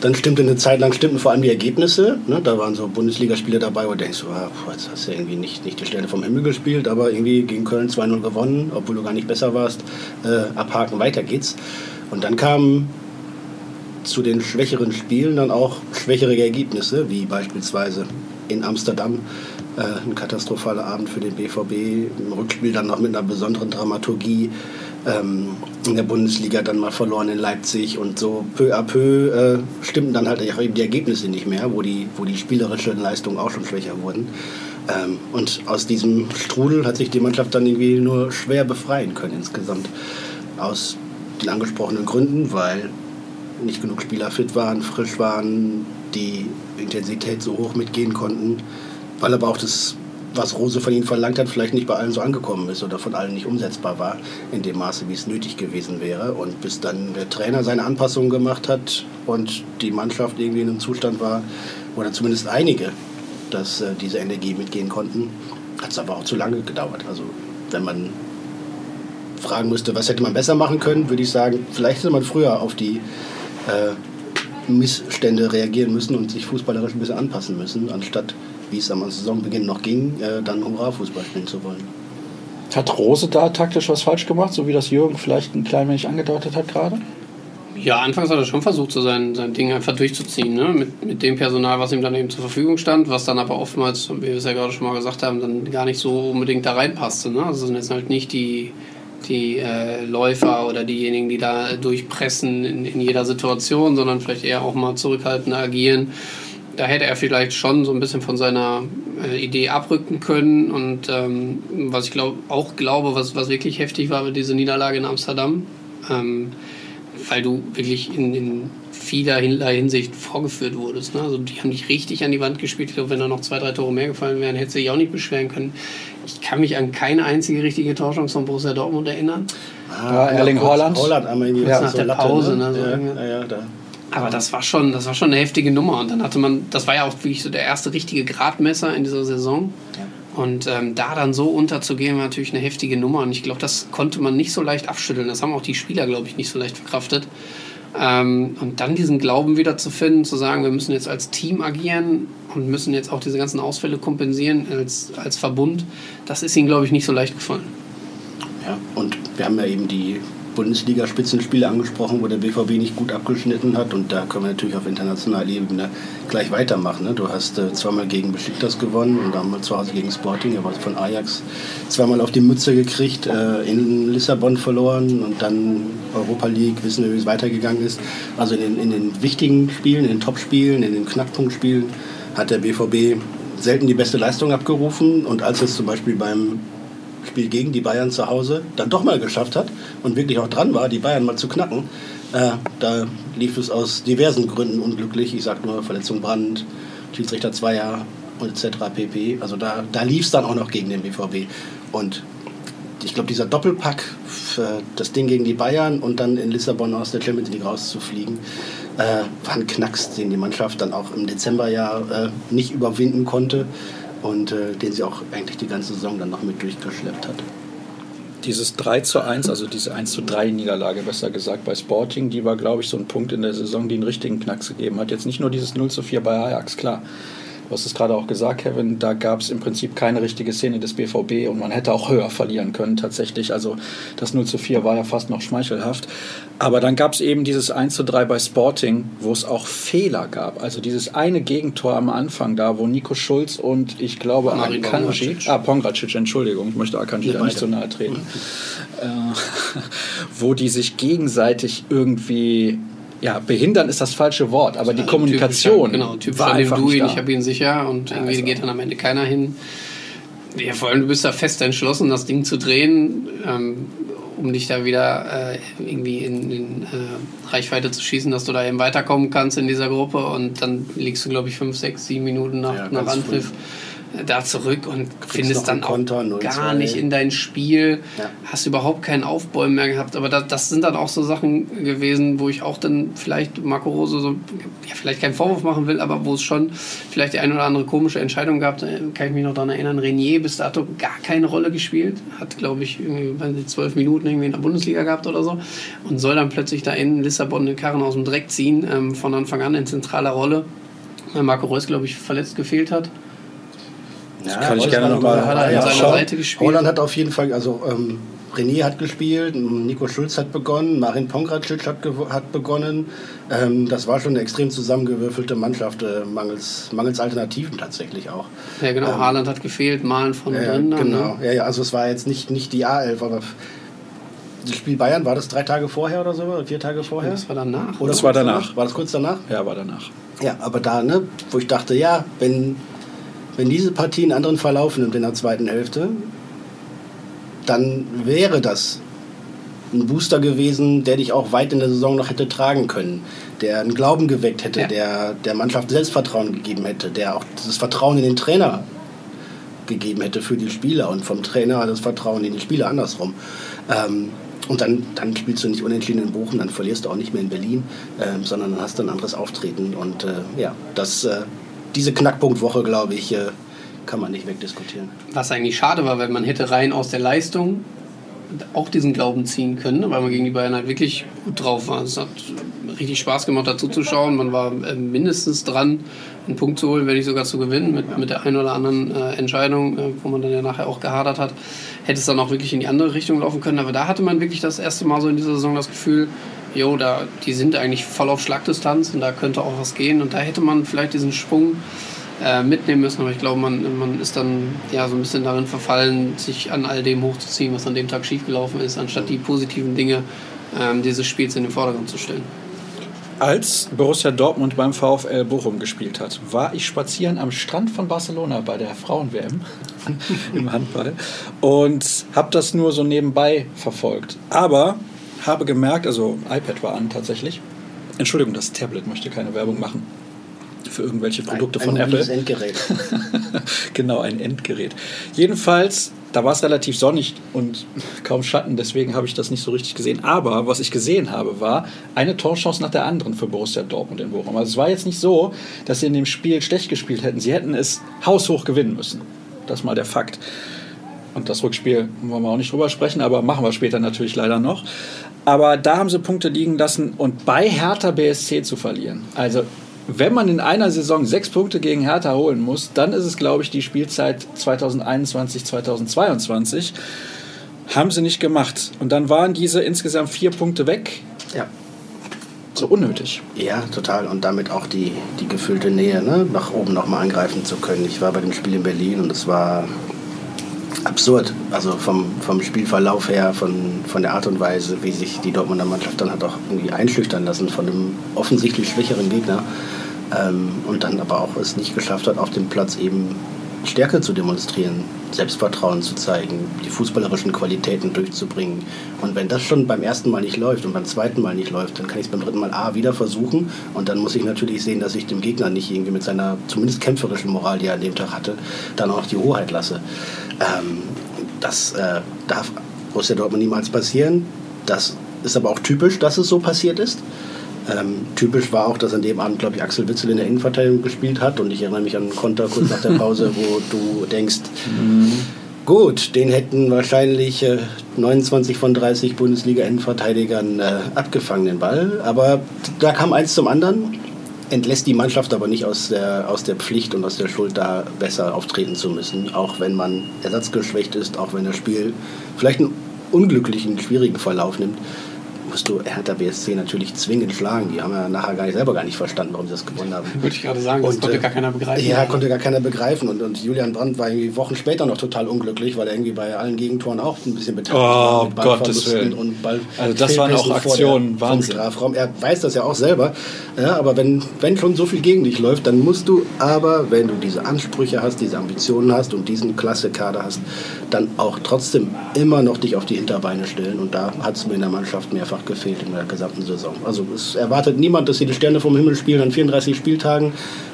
Dann stimmte eine Zeit lang, stimmten vor allem die Ergebnisse, ne? Da waren so Bundesligaspiele dabei, wo du denkst, ah, boah, jetzt hast du irgendwie nicht, nicht die Sterne vom Himmel gespielt, aber irgendwie gegen Köln zwei null gewonnen, obwohl du gar nicht besser warst, äh, abhaken, weiter geht's. Und dann kamen zu den schwächeren Spielen dann auch schwächere Ergebnisse, wie beispielsweise in Amsterdam äh, ein katastrophaler Abend für den B V B, im Rückspiel dann noch mit einer besonderen Dramaturgie, ähm, in der Bundesliga dann mal verloren in Leipzig und so peu à peu äh, stimmten dann halt auch eben die Ergebnisse nicht mehr, wo die, wo die spielerischen Leistungen auch schon schwächer wurden. Ähm, und aus diesem Strudel hat sich die Mannschaft dann irgendwie nur schwer befreien können insgesamt, aus den angesprochenen Gründen, weil nicht genug Spieler fit waren, frisch waren, die Intensität so hoch mitgehen konnten, weil aber auch das, was Rose von ihnen verlangt hat, vielleicht nicht bei allen so angekommen ist oder von allen nicht umsetzbar war, in dem Maße, wie es nötig gewesen wäre. Und bis dann der Trainer seine Anpassungen gemacht hat und die Mannschaft irgendwie in einem Zustand war, oder zumindest einige, dass äh, diese Energie mitgehen konnten, hat es aber auch zu lange gedauert. Also wenn man fragen müsste, was hätte man besser machen können, würde ich sagen, vielleicht hätte man früher auf die äh, Missstände reagieren müssen und sich fußballerisch ein bisschen anpassen müssen, anstatt, wie es am Saisonbeginn noch ging, äh, dann Hurra-Fußball spielen zu wollen. Hat Rose da taktisch was falsch gemacht, so wie das Jürgen vielleicht ein klein wenig angedeutet hat gerade? Ja, anfangs hat er schon versucht, so sein, sein Ding einfach durchzuziehen, ne? mit, mit dem Personal, was ihm dann eben zur Verfügung stand, was dann aber oftmals, wie wir es ja gerade schon mal gesagt haben, dann gar nicht so unbedingt da reinpasste. Ne? Also sind jetzt halt nicht die, die äh, Läufer oder diejenigen, die da durchpressen in, in jeder Situation, sondern vielleicht eher auch mal zurückhaltender agieren. Da hätte er vielleicht schon so ein bisschen von seiner äh, Idee abrücken können. Und ähm, was ich glaub, auch glaube, was, was wirklich heftig war, war diese Niederlage in Amsterdam. Ähm, weil du wirklich in, in vielerlei Hinsicht vorgeführt wurdest. Ne? Also die haben dich richtig an die Wand gespielt. Ich glaube, wenn da noch zwei, drei Tore mehr gefallen wären, hätte sich auch nicht beschweren können. Ich kann mich an keine einzige richtige Torschance von Borussia Dortmund erinnern. Ah, ja, Erling Haaland. Haaland einmal irgendwie ja. nach so der Latte, Pause. Ne? So ja, ja, ja, da. Aber das war schon, das war schon eine heftige Nummer. Und dann hatte man, das war ja auch wirklich so der erste richtige Gradmesser in dieser Saison. Ja. Und ähm, da dann so unterzugehen, war natürlich eine heftige Nummer. Und ich glaube, das konnte man nicht so leicht abschütteln. Das haben auch die Spieler, glaube ich, nicht so leicht verkraftet. Ähm, und dann diesen Glauben wieder zu finden, zu sagen, wir müssen jetzt als Team agieren und müssen jetzt auch diese ganzen Ausfälle kompensieren als, als Verbund, das ist ihnen, glaube ich, nicht so leicht gefallen. Ja, und wir haben ja eben die Bundesliga-Spitzenspiele angesprochen, wo der B V B nicht gut abgeschnitten hat. Und da können wir natürlich auf internationaler Ebene gleich weitermachen. Ne? Du hast äh, zweimal gegen Besiktas gewonnen und dann mal zu Hause gegen Sporting, aber von Ajax zweimal auf die Mütze gekriegt, äh, in Lissabon verloren und dann Europa League, wissen wir, wie es weitergegangen ist. Also in den, in den wichtigen Spielen, in den Top-Spielen, in den Knackpunktspielen hat der B V B selten die beste Leistung abgerufen. Und als es zum Beispiel beim Spiel gegen die Bayern zu Hause dann doch mal geschafft hat und wirklich auch dran war, die Bayern mal zu knacken, äh, da lief es aus diversen Gründen unglücklich. Ich sag nur Verletzung Brandt, Schiedsrichter Zweier et cetera pp. Also da, da lief es dann auch noch gegen den B V B. Und ich glaube, dieser Doppelpack, für das Ding gegen die Bayern und dann in Lissabon aus der Champions League rauszufliegen, äh, war ein Knacks, den die Mannschaft dann auch im Dezember ja äh, nicht überwinden konnte. Und äh, den sie auch eigentlich die ganze Saison dann noch mit durchgeschleppt hat. Dieses drei zu eins, also diese eins zu drei Niederlage, besser gesagt, bei Sporting, die war, glaube ich, so ein Punkt in der Saison, die einen richtigen Knacks gegeben hat. Jetzt nicht nur dieses null zu vier bei Ajax, klar. Du hast es gerade auch gesagt, Kevin, da gab es im Prinzip keine richtige Szene des B V B und man hätte auch höher verlieren können tatsächlich. Also das null zu vier war ja fast noch schmeichelhaft. Aber dann gab es eben dieses eins zu drei bei Sporting, wo es auch Fehler gab. Also dieses eine Gegentor am Anfang da, wo Nico Schulz und ich glaube Marin Akanji, ah, Pongračić, Entschuldigung, ich möchte Akanji da nicht so nahe treten, äh, wo die sich gegenseitig irgendwie... Ja, behindern ist das falsche Wort, aber die also Kommunikation typisch, genau, typisch war einfach du ihn, ich habe ihn sicher und irgendwie ja, geht dann am Ende keiner hin. Ja, vor allem, du bist da fest entschlossen, das Ding zu drehen, ähm, um dich da wieder äh, irgendwie in, in äh, Reichweite zu schießen, dass du da eben weiterkommen kannst in dieser Gruppe und dann liegst du, glaube ich, fünf, sechs, sieben Minuten nach, ja, nach Anpfiff da zurück und findest dann auch Konter, gar nicht in dein Spiel, ja. Hast überhaupt keinen Aufbäumen mehr gehabt, aber das, das sind dann auch so Sachen gewesen, wo ich auch dann vielleicht Marco Rose so, ja, vielleicht keinen Vorwurf machen will, aber wo es schon vielleicht die eine oder andere komische Entscheidung gab, da kann ich mich noch daran erinnern, Renier bis dato gar keine Rolle gespielt, hat glaube ich irgendwie zwölf Minuten irgendwie in der Bundesliga gehabt oder so und soll dann plötzlich da in Lissabon den Karren aus dem Dreck ziehen, ähm, von Anfang an in zentraler Rolle, weil Marco Rose glaube ich verletzt gefehlt hat. Das ja, kann ich gerne nochmal an ja, seiner Seite gespielt. Holland hat auf jeden Fall, also ähm, René hat gespielt, Nico Schulz hat begonnen, Marin Pongračić hat, gew- hat begonnen. Ähm, das war schon eine extrem zusammengewürfelte Mannschaft, äh, mangels, mangels Alternativen tatsächlich auch. Ja genau, ähm, Haaland hat gefehlt, Malen von äh, drin. Genau, ne? ja, ja, also es war jetzt nicht, nicht die A elf, aber... Das Spiel Bayern, war das drei Tage vorher oder so? Oder vier Tage vorher? Das war danach. Oder das war danach. danach. War das kurz danach? Ja, war danach. Ja, aber da, ne, wo ich dachte, ja, wenn... Wenn diese Partie einen anderen Verlauf nimmt in der zweiten Hälfte, dann wäre das ein Booster gewesen, der dich auch weit in der Saison noch hätte tragen können, der einen Glauben geweckt hätte, ja. der der Mannschaft Selbstvertrauen gegeben hätte, der auch das Vertrauen in den Trainer gegeben hätte für die Spieler und vom Trainer das Vertrauen in die Spieler andersrum. Ähm, und dann, dann spielst du nicht unentschieden in Bochum, dann verlierst du auch nicht mehr in Berlin, ähm, sondern dann hast du ein anderes Auftreten. Und äh, ja, das... Äh, Diese Knackpunktwoche, glaube ich, kann man nicht wegdiskutieren. Was eigentlich schade war, weil man hätte rein aus der Leistung auch diesen Glauben ziehen können, weil man gegen die Bayern halt wirklich gut drauf war. Es hat richtig Spaß gemacht, dazu zu schauen. Man war mindestens dran, einen Punkt zu holen, wenn nicht sogar zu gewinnen, mit, mit der einen oder anderen äh, Entscheidung, äh, wo man dann ja nachher auch gehadert hat. Hätte es dann auch wirklich in die andere Richtung laufen können. Aber da hatte man wirklich das erste Mal so in dieser Saison das Gefühl, jo, da, die sind eigentlich voll auf Schlagdistanz und da könnte auch was gehen. Und da hätte man vielleicht diesen Schwung äh, mitnehmen müssen. Aber ich glaube, man, man ist dann ja so ein bisschen darin verfallen, sich an all dem hochzuziehen, was an dem Tag schiefgelaufen ist, anstatt die positiven Dinge äh, dieses Spiels in den Vordergrund zu stellen. Als Borussia Dortmund beim VfL Bochum gespielt hat, war ich spazieren am Strand von Barcelona bei der Frauen-W M im Handball und habe das nur so nebenbei verfolgt. Aber habe gemerkt, also iPad war an tatsächlich. Entschuldigung, das Tablet möchte keine Werbung machen für irgendwelche Produkte ein, ein von Apple. Ein Endgerät. Genau, ein Endgerät. Jedenfalls, da war es relativ sonnig und kaum Schatten, deswegen habe ich das nicht so richtig gesehen. Aber was ich gesehen habe, war eine Torchance nach der anderen für Borussia Dortmund in Bochum. Also es war jetzt nicht so, dass sie in dem Spiel schlecht gespielt hätten. Sie hätten es haushoch gewinnen müssen. Das ist mal der Fakt. Und das Rückspiel wollen wir auch nicht drüber sprechen, aber machen wir später natürlich leider noch. Aber da haben sie Punkte liegen lassen und bei Hertha B S C zu verlieren. Also wenn man in einer Saison sechs Punkte gegen Hertha holen muss, dann ist es, glaube ich, die Spielzeit zwanzig einundzwanzig, zwanzig zweiundzwanzig. Haben sie nicht gemacht. Und dann waren diese insgesamt vier Punkte weg. Ja. So unnötig. Ja, total. Und damit auch die, die gefühlte Nähe, ne? Nach oben nochmal angreifen zu können. Ich war bei dem Spiel in Berlin und es war absurd. Also vom, vom Spielverlauf her, von, von der Art und Weise, wie sich die Dortmunder Mannschaft dann hat auch irgendwie einschüchtern lassen von einem offensichtlich schwächeren Gegner. Ähm, und dann aber auch es nicht geschafft hat, auf dem Platz eben Stärke zu demonstrieren, Selbstvertrauen zu zeigen, die fußballerischen Qualitäten durchzubringen. Und wenn das schon beim ersten Mal nicht läuft und beim zweiten Mal nicht läuft, dann kann ich es beim dritten Mal A wieder versuchen und dann muss ich natürlich sehen, dass ich dem Gegner nicht irgendwie mit seiner zumindest kämpferischen Moral, die er an dem Tag hatte, dann auch die Hoheit lasse. Ähm, das äh, darf Borussia Dortmund niemals passieren. Das ist aber auch typisch, dass es so passiert ist. Ähm, typisch war auch, dass an dem Abend, glaube ich, Axel Witsel in der Innenverteidigung gespielt hat und ich erinnere mich an einen Konter kurz nach der Pause, wo du denkst, mhm. gut, den hätten wahrscheinlich äh, neunundzwanzig von dreißig Bundesliga-Innenverteidigern äh, abgefangen den Ball, aber da kam eins zum anderen, entlässt die Mannschaft aber nicht aus der, aus der Pflicht und aus der Schuld, da besser auftreten zu müssen, auch wenn man ersatzgeschwächt ist, auch wenn das Spiel vielleicht einen unglücklichen, schwierigen Verlauf nimmt. Musst du Hertha B S C natürlich zwingend schlagen. Die haben ja nachher gar nicht, selber gar nicht verstanden, warum sie das gewonnen haben. Würde ich gerade sagen, das und, konnte äh, gar keiner begreifen. Ja, konnte gar keiner begreifen. Und, und Julian Brandt war irgendwie Wochen später noch total unglücklich, weil er irgendwie bei allen Gegentoren auch ein bisschen beteiligt war. Oh, Gottes Willen. Und Ball, also das waren auch Aktionen, Wahnsinn. Strafraum. Er weiß das ja auch selber. Ja, aber wenn, wenn schon so viel gegen dich läuft, dann musst du aber, wenn du diese Ansprüche hast, diese Ambitionen hast und diesen Klasse-Kader hast, dann auch trotzdem immer noch dich auf die Hinterbeine stellen. Und da hat es mir in der Mannschaft mehrfach gefehlt in der gesamten Saison. Also es erwartet niemand, dass sie die Sterne vom Himmel spielen an vierunddreißig Spieltagen.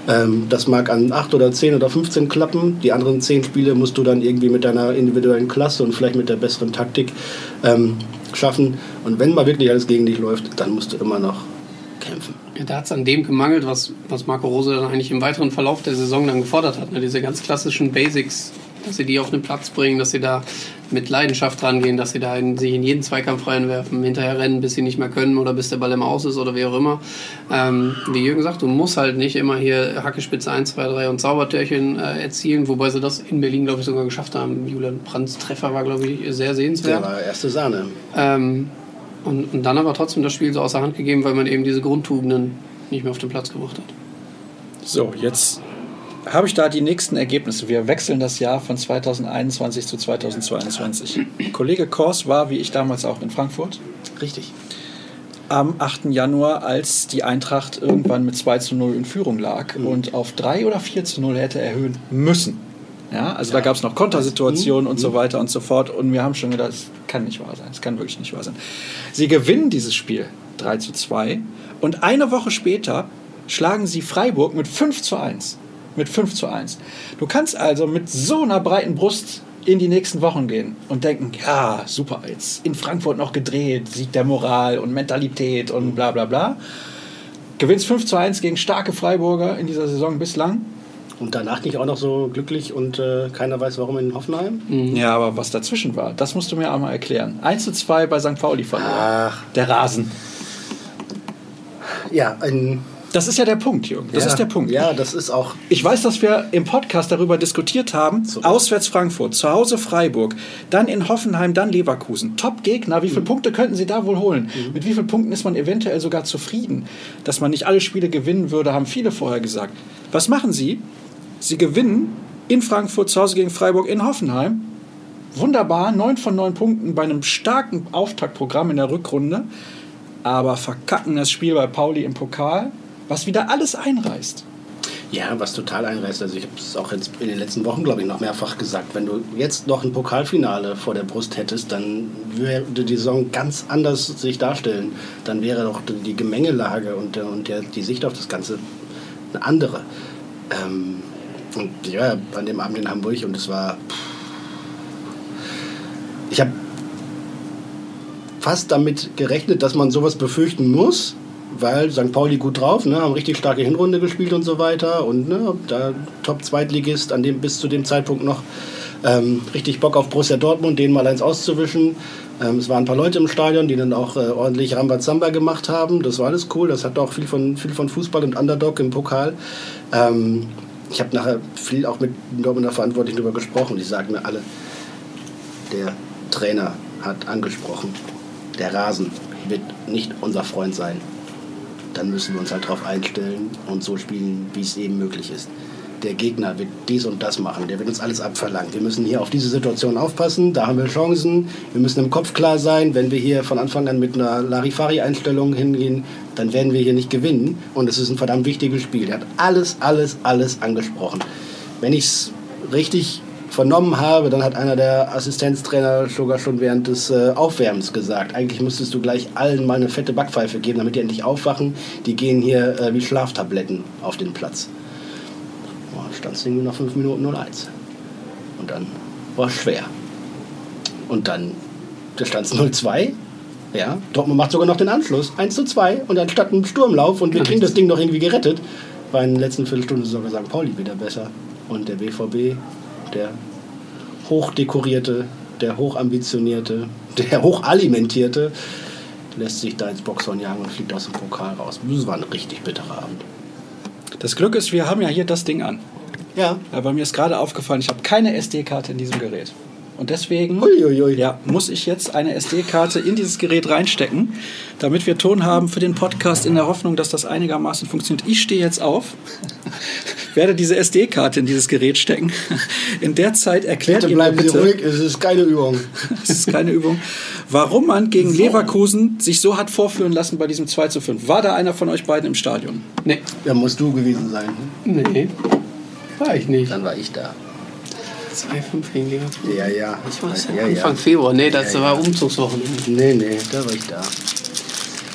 Ähm, das mag an acht oder zehn oder fünfzehn klappen. Die anderen zehn Spiele musst du dann irgendwie mit deiner individuellen Klasse und vielleicht mit der besseren Taktik ähm, schaffen. Und wenn mal wirklich alles gegen dich läuft, dann musst du immer noch kämpfen. Ja, da hat es an dem gemangelt, was, was Marco Rose dann eigentlich im weiteren Verlauf der Saison dann gefordert hat. Ne? Diese ganz klassischen Basics, dass sie die auf den Platz bringen, dass sie da mit Leidenschaft rangehen, dass sie da in, sich in jeden Zweikampf reinwerfen, hinterher rennen, bis sie nicht mehr können oder bis der Ball immer aus ist oder wie auch immer. Ähm, wie Jürgen sagt, du musst halt nicht immer hier Hackespitze eins, zwei, drei und Zaubertörchen äh, erzielen, wobei sie das in Berlin, glaube ich, sogar geschafft haben. Julian Brandts Treffer war, glaube ich, sehr sehenswert. Der war erste Sahne. Ähm, und, und dann aber trotzdem das Spiel so außer Hand gegeben, weil man eben diese Grundtugenden nicht mehr auf den Platz gebracht hat. So, jetzt habe ich da die nächsten Ergebnisse. Wir wechseln das Jahr von zwanzig einundzwanzig zu zwanzig zweiundzwanzig. Kollege Kors war, wie ich damals auch, in Frankfurt. Richtig. Am achten Januar, als die Eintracht irgendwann mit zwei zu null in Führung lag mhm. und auf drei oder vier zu null hätte erhöhen müssen. Ja, also ja. Da gab es noch Kontersituationen mhm. und so weiter und so fort. Und wir haben schon gedacht, das kann nicht wahr sein. Das kann wirklich nicht wahr sein. Sie gewinnen dieses Spiel drei zu zwei und eine Woche später schlagen sie Freiburg mit fünf zu eins. Mit fünf zu eins. Du kannst also mit so einer breiten Brust in die nächsten Wochen gehen und denken, ja, super, jetzt in Frankfurt noch gedreht, Sieg der Moral und Mentalität und bla bla bla. Gewinnst fünf zu eins gegen starke Freiburger in dieser Saison bislang Und danach ging ich auch noch so glücklich und äh, keiner weiß warum in Hoffenheim. Mhm. Ja, aber was dazwischen war, das musst du mir einmal erklären. eins zu zwei bei Sankt Pauli verloren. Ach. Der Rasen. Ja, ein... Das ist ja der Punkt, Jürgen. Das ja, ist der Punkt. Ja, das ist auch... Ich weiß, dass wir im Podcast darüber diskutiert haben. So. Auswärts Frankfurt, zu Hause Freiburg, dann in Hoffenheim, dann Leverkusen. Top-Gegner. Wie viele mhm. Punkte könnten sie da wohl holen? Mhm. Mit wie vielen Punkten ist man eventuell sogar zufrieden? Dass man nicht alle Spiele gewinnen würde, haben viele vorher gesagt. Was machen sie? Sie gewinnen in Frankfurt, zu Hause gegen Freiburg, in Hoffenheim. Wunderbar, neun von neun Punkten bei einem starken Auftaktprogramm in der Rückrunde. Aber verkacken das Spiel bei Pauli im Pokal. Was wieder alles einreißt. Ja, was total einreißt. Also ich habe es auch jetzt in den letzten Wochen, glaube ich, noch mehrfach gesagt. Wenn du jetzt noch ein Pokalfinale vor der Brust hättest, dann würde die Saison ganz anders sich darstellen. Dann wäre doch die Gemengelage und, und der, die Sicht auf das Ganze eine andere. Ähm, und ja, an dem Abend in Hamburg und es war... Pff, ich habe fast damit gerechnet, dass man sowas befürchten muss, weil Sankt Pauli gut drauf, ne, haben richtig starke Hinrunde gespielt und so weiter und ne, da Top-Zweitligist an dem, bis zu dem Zeitpunkt noch ähm, richtig Bock auf Borussia Dortmund, den mal eins auszuwischen. Ähm, es waren ein paar Leute im Stadion, die dann auch äh, ordentlich Rambazamba gemacht haben, das war alles cool, das hat auch viel von, viel von Fußball und Underdog im Pokal. Ähm, ich habe nachher viel auch mit Dortmunder Verantwortlichen darüber gesprochen, die sagen mir alle, der Trainer hat angesprochen, der Rasen wird nicht unser Freund sein. Dann müssen wir uns halt darauf einstellen und so spielen, wie es eben möglich ist. Der Gegner wird dies und das machen, der wird uns alles abverlangen. Wir müssen hier auf diese Situation aufpassen, da haben wir Chancen, wir müssen im Kopf klar sein. Wenn wir hier von Anfang an mit einer Larifari-Einstellung hingehen, dann werden wir hier nicht gewinnen. Und es ist ein verdammt wichtiges Spiel. Der hat alles, alles, alles angesprochen. Wenn ich es richtig vernommen habe, dann hat einer der Assistenztrainer sogar schon während des äh, Aufwärmens gesagt, eigentlich müsstest du gleich allen mal eine fette Backpfeife geben, damit die endlich aufwachen. Die gehen hier äh, wie Schlaftabletten auf den Platz. Boah, stand es irgendwie nach fünf Minuten null eins. Und dann war es schwer. Und dann stand es null zwei. Ja, Dortmund macht sogar noch den Anschluss. eins zu zwei. Und dann statt einem Sturmlauf und wir kriegen das Ding noch irgendwie gerettet, war in der letzten Viertelstunde sogar Sankt Pauli wieder besser. Und der B V B... der hochdekorierte, der hochambitionierte, der hochalimentierte lässt sich da ins Boxhorn jagen und fliegt aus dem Pokal raus. Das war ein richtig bitterer Abend. Das Glück ist, wir haben ja hier das Ding an. Ja. Aber mir ist gerade aufgefallen, ich habe keine S D-Karte in diesem Gerät. Und deswegen Uiuiui. Ja, muss ich jetzt eine S D-Karte in dieses Gerät reinstecken, damit wir Ton haben für den Podcast in der Hoffnung, dass das einigermaßen funktioniert. Ich stehe jetzt auf, werde diese S D-Karte in dieses Gerät stecken. In der Zeit erklärt bitte ihr mir bitte... Ruhig, es ist keine Übung. Es ist keine Übung. Warum man gegen so. Leverkusen sich so hat vorführen lassen bei diesem zwei zu fünf. War da einer von euch beiden im Stadion? Nee. Ja, musst du gewesen sein. Ne? Nee, war ich nicht. Dann war ich da. zwei fünf gegen Leverkusen. Ja, ja. Ich war es ja, ja, Anfang ja. Februar. Nee, das ja, ja. war Umzugswochenende. Nee, nee, da war ich da.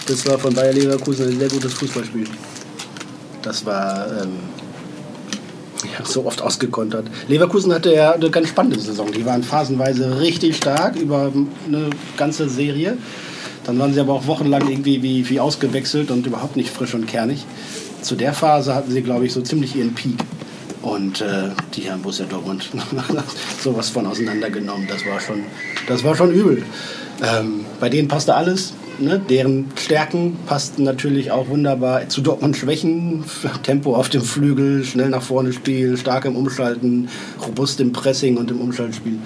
Das war von Bayer Leverkusen ein sehr gutes Fußballspiel. Das war ähm, ja, so oft ausgekontert. Leverkusen hatte ja eine ganz spannende Saison. Die waren phasenweise richtig stark über eine ganze Serie. Dann waren sie aber auch wochenlang irgendwie wie, wie ausgewechselt und überhaupt nicht frisch und kernig. Zu der Phase hatten sie, glaube ich, so ziemlich ihren Peak. Und äh, die haben Borussia Dortmund sowas von auseinandergenommen. Das war schon, das war schon übel. Ähm, bei denen passte alles. Ne? Deren Stärken passten natürlich auch wunderbar zu Dortmunds Schwächen. Tempo auf dem Flügel, schnell nach vorne Spiel, stark im Umschalten, robust im Pressing und im Umschaltspiel.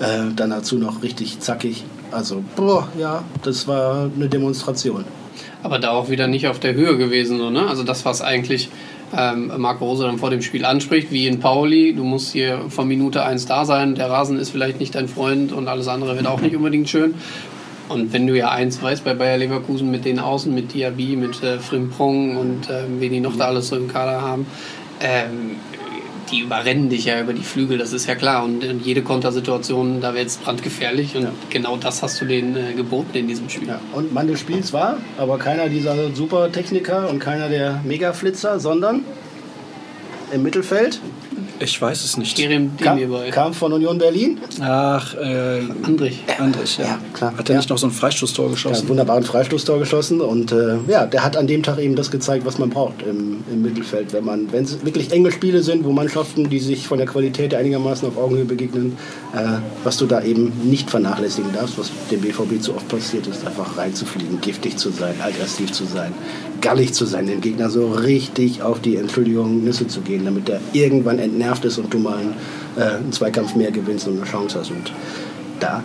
Äh, dann dazu noch richtig zackig. Also, boah, ja, das war eine Demonstration. Aber da auch wieder nicht auf der Höhe gewesen, so, ne? Also das, was eigentlich ähm, Marco Rose dann vor dem Spiel anspricht, wie in Pauli, du musst hier von Minute eins da sein, der Rasen ist vielleicht nicht dein Freund und alles andere wird auch nicht unbedingt schön. Und wenn du ja eins weißt bei Bayer Leverkusen mit den Außen, mit Diaby, mit äh, Frimpong und äh, wen die noch da alles so im Kader haben, ähm, die überrennen dich ja über die Flügel, das ist ja klar. Und, und jede Kontersituation, da wird's brandgefährlich. Und ja. genau das hast du denen äh, geboten in diesem Spiel. Ja. Und man des Spiels war, aber keiner dieser Super-Techniker und keiner der Mega-Flitzer, sondern im Mittelfeld Ich weiß es nicht. Kerem Demirbay. Kam von Union Berlin? Ach, äh, Andrich. Andrich, ja. ja klar. Hat er ja. nicht noch so ein Freistoßtor geschossen? Ja, ein wunderbaren Freistoßtor geschossen. Und äh, ja, der hat an dem Tag eben das gezeigt, was man braucht im, im Mittelfeld. Wenn man, wenn es wirklich enge Spiele sind, wo Mannschaften, die sich von der Qualität einigermaßen auf Augenhöhe begegnen, äh, was du da eben nicht vernachlässigen darfst, was dem B V B zu oft passiert ist, einfach reinzufliegen, giftig zu sein, aggressiv zu sein, gallig zu sein, den Gegner so richtig auf die Entschuldigung Nüsse zu gehen, damit der irgendwann entnervt ist und du mal einen, äh, einen Zweikampf mehr gewinnst und eine Chance hast. Und da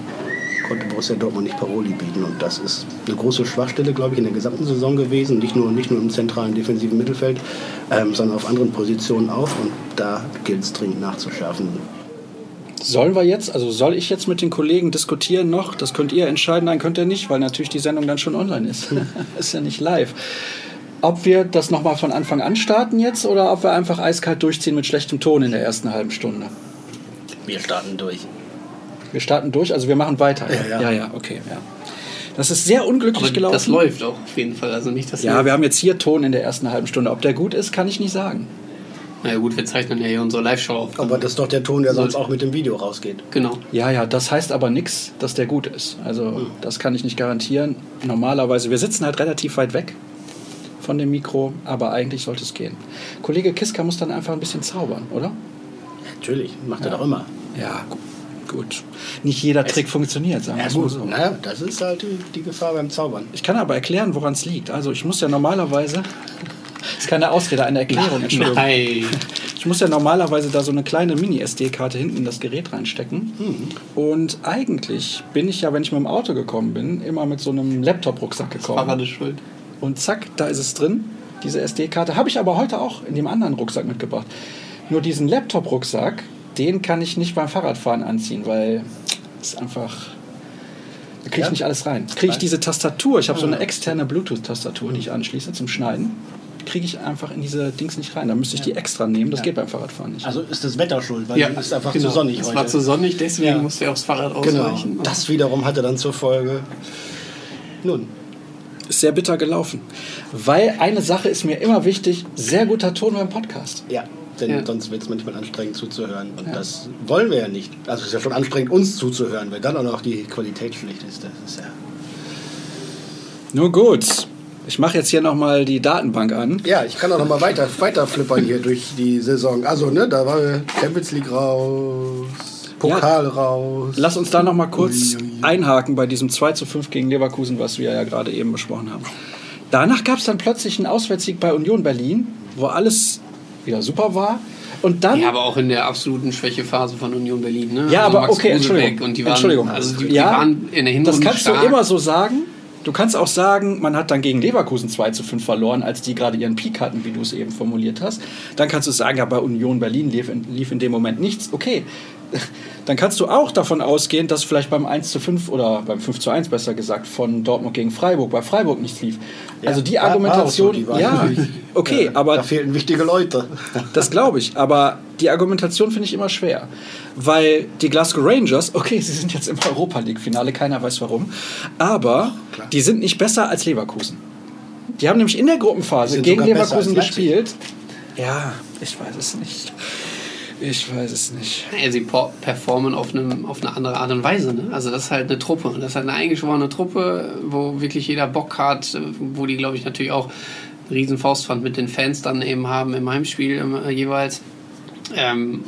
konnte Borussia Dortmund nicht Paroli bieten. Und das ist eine große Schwachstelle, glaube ich, in der gesamten Saison gewesen. Nicht nur, nicht nur im zentralen defensiven Mittelfeld, ähm, sondern auf anderen Positionen auch. Und da gilt es dringend nachzuschärfen. Sollen wir jetzt, also soll ich jetzt mit den Kollegen diskutieren noch? Das könnt ihr entscheiden, nein, könnt ihr nicht, weil natürlich die Sendung dann schon online ist. Ist ja nicht live. Ob wir das nochmal von Anfang an starten jetzt oder ob wir einfach eiskalt durchziehen mit schlechtem Ton in der ersten halben Stunde? Wir starten durch. Wir starten durch, also wir machen weiter. Ja, ja, ja, ja okay, ja. Das ist sehr unglücklich aber gelaufen. Das läuft auch auf jeden Fall, also nicht das. Ja, läuft. Wir haben jetzt hier Ton in der ersten halben Stunde. Ob der gut ist, kann ich nicht sagen. Na ja, gut, wir zeichnen ja hier unsere Live-Show auf. Aber das ist doch der Ton, der sonst auch mit dem Video rausgeht. Genau. Ja, ja, das heißt aber nichts, dass der gut ist. Also mhm. das kann ich nicht garantieren. Normalerweise, wir sitzen halt relativ weit weg von dem Mikro, aber eigentlich sollte es gehen. Kollege Kisker muss dann einfach ein bisschen zaubern, oder? Natürlich, macht ja. er doch immer. Ja, gut. Nicht jeder Trick es funktioniert, sagen wir mal so. Naja, das ist halt die, die Gefahr beim Zaubern. Ich kann aber erklären, woran es liegt. Also ich muss ja normalerweise... Das ist keine Ausrede, eine Erklärung. Entschuldigung. Nein. Ich muss ja normalerweise da so eine kleine Mini-S D-Karte hinten in das Gerät reinstecken. Mhm. Und eigentlich bin ich ja, wenn ich mit dem Auto gekommen bin, immer mit so einem Laptop-Rucksack gekommen. Das war gerade schuld. Und zack, da ist es drin, diese S D-Karte. Habe ich aber heute auch in dem anderen Rucksack mitgebracht. Nur diesen Laptop-Rucksack, den kann ich nicht beim Fahrradfahren anziehen, weil es einfach... Da kriege ich ja? nicht alles rein. Kriege ich diese Tastatur, ich habe so eine externe Bluetooth-Tastatur, die ich anschließe zum Schneiden. Kriege ich einfach in diese Dings nicht rein. Da müsste ich die extra nehmen. Das ja. geht beim Fahrradfahren nicht. Also ist das Wetter schuld, weil ja, es ist einfach genau. zu sonnig heute. Es war zu sonnig, deswegen ja. musste er aufs Fahrrad ausweichen. Genau. Das wiederum hatte dann zur Folge... Nun, ist sehr bitter gelaufen. Weil eine Sache ist mir immer wichtig, sehr guter Ton beim Podcast. Ja, denn ja. sonst wird es manchmal anstrengend zuzuhören. Und ja. das wollen wir ja nicht. Also es ist ja schon anstrengend, uns zuzuhören, weil dann auch noch die Qualität schlecht ist. Das ist ja... Nur gut. Ich mache jetzt hier nochmal die Datenbank an. Ja, ich kann auch nochmal weiter, weiter flippern hier durch die Saison. Also, ne, da war Champions League raus, Pokal ja. raus. Lass uns da nochmal kurz einhaken bei diesem zwei zu fünf gegen Leverkusen, was wir ja gerade eben besprochen haben. Danach gab es dann plötzlich einen Auswärtssieg bei Union Berlin, wo alles wieder super war. Und dann, ja, aber auch in der absoluten Schwächephase von Union Berlin. Ne? Ja, also aber okay, Entschuldigung. Und die waren, Entschuldigung. Also die, die ja, waren in der Hinrunde das kannst stark. Du immer so sagen. Du kannst auch sagen, man hat dann gegen Leverkusen zwei zu fünf verloren, als die gerade ihren Peak hatten, wie du es eben formuliert hast. Dann kannst du sagen, ja, bei Union Berlin lief in, lief in dem Moment nichts. Okay, dann kannst du auch davon ausgehen, dass vielleicht beim eins zu fünf oder beim fünf zu eins besser gesagt von Dortmund gegen Freiburg, bei Freiburg nichts lief. Ja, also die Argumentation, so, die ja, okay, ja, aber... Da fehlten wichtige Leute. Das glaube ich, aber die Argumentation finde ich immer schwer. Weil die Glasgow Rangers, okay, sie sind jetzt im Europa League-Finale, keiner weiß warum, aber Klar. die sind nicht besser als Leverkusen. Die haben nämlich in der Gruppenphase gegen Leverkusen gespielt. Ja, ich weiß es nicht. Ich weiß es nicht. Ja, sie performen auf, einem, auf eine andere Art und Weise. Ne? Also das ist halt eine Truppe. Das ist halt eine eingeschworene Truppe, wo wirklich jeder Bock hat, wo die, glaube ich, natürlich auch einen riesen Faustpfand mit den Fans dann eben haben im Heimspiel äh, jeweils. Ähm,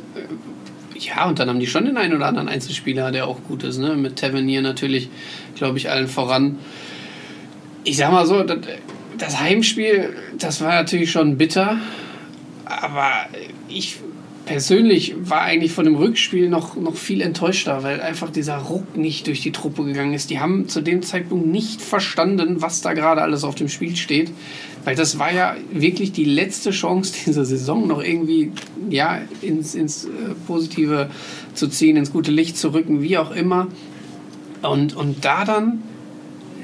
ja, und dann haben die schon den einen oder anderen Einzelspieler, der auch gut ist. Ne? Mit Tavernier natürlich, glaube ich, allen voran. Ich sag mal so, das, das Heimspiel, das war natürlich schon bitter. Aber ich... Persönlich war eigentlich von dem Rückspiel noch, noch viel enttäuschter, weil einfach dieser Ruck nicht durch die Truppe gegangen ist. Die haben zu dem Zeitpunkt nicht verstanden, was da gerade alles auf dem Spiel steht, weil das war ja wirklich die letzte Chance dieser Saison noch irgendwie ja, ins, ins Positive zu ziehen, ins gute Licht zu rücken, wie auch immer. Und, und da dann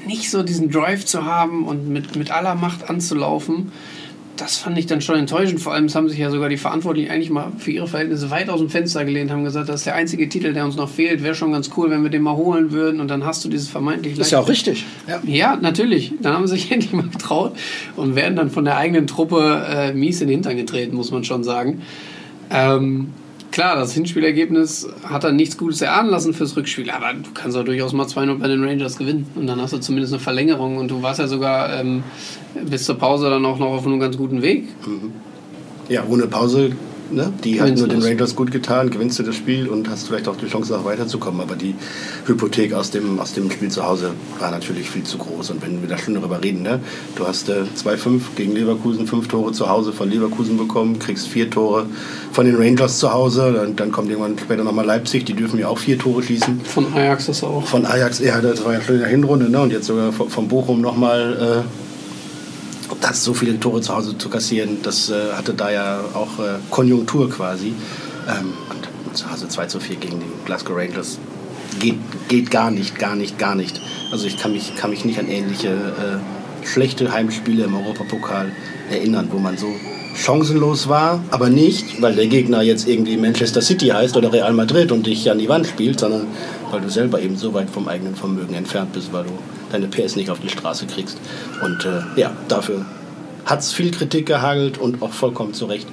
nicht so diesen Drive zu haben und mit, mit aller Macht anzulaufen, das fand ich dann schon enttäuschend. Vor allem, es haben sich ja sogar die Verantwortlichen eigentlich mal für ihre Verhältnisse weit aus dem Fenster gelehnt, haben gesagt, das ist der einzige Titel, der uns noch fehlt. Wäre schon ganz cool, wenn wir den mal holen würden. Und dann hast du dieses vermeintlich... Das ist ja auch richtig. Ja. ja, natürlich. Dann haben sie sich endlich mal getraut und werden dann von der eigenen Truppe äh, mies in den Hintern getreten, muss man schon sagen. Ähm, klar, das Hinspielergebnis hat dann nichts Gutes erahnen lassen fürs Rückspiel, aber du kannst auch durchaus mal zwei null bei den Rangers gewinnen und dann hast du zumindest eine Verlängerung und du warst ja sogar ähm, bis zur Pause dann auch noch auf einem ganz guten Weg. Mhm. Ja, ohne Pause, ne? Die hat nur den Rangers gut getan, gewinnst du das Spiel und hast vielleicht auch die Chance, auch weiterzukommen, aber die Hypothek aus dem, aus dem Spiel zu Hause war natürlich viel zu groß und wenn wir da schon darüber reden, ne? Du hast äh, zwei fünf gegen Leverkusen, fünf Tore zu Hause von Leverkusen bekommen, kriegst vier Tore von den Rangers zu Hause, dann, dann kommt irgendwann später nochmal Leipzig, die dürfen ja auch vier Tore schießen. Von Ajax das auch. Von Ajax, ja, das war ja schon in der Hinrunde, ne? Und jetzt sogar von, von Bochum nochmal... Äh, Das, so viele Tore zu Hause zu kassieren, das äh, hatte da ja auch äh, Konjunktur quasi. Ähm, und zu Hause zwei zu vier gegen die Glasgow Rangers geht, geht gar nicht, gar nicht, gar nicht. Also ich kann mich, kann mich nicht an ähnliche äh, schlechte Heimspiele im Europapokal erinnern, wo man so chancenlos war, aber nicht, weil der Gegner jetzt irgendwie Manchester City heißt oder Real Madrid und dich an die Wand spielt, sondern weil du selber eben so weit vom eigenen Vermögen entfernt bist, weil du deine P S nicht auf die Straße kriegst. Und äh, ja, dafür hat es viel Kritik gehagelt und auch vollkommen zu Recht.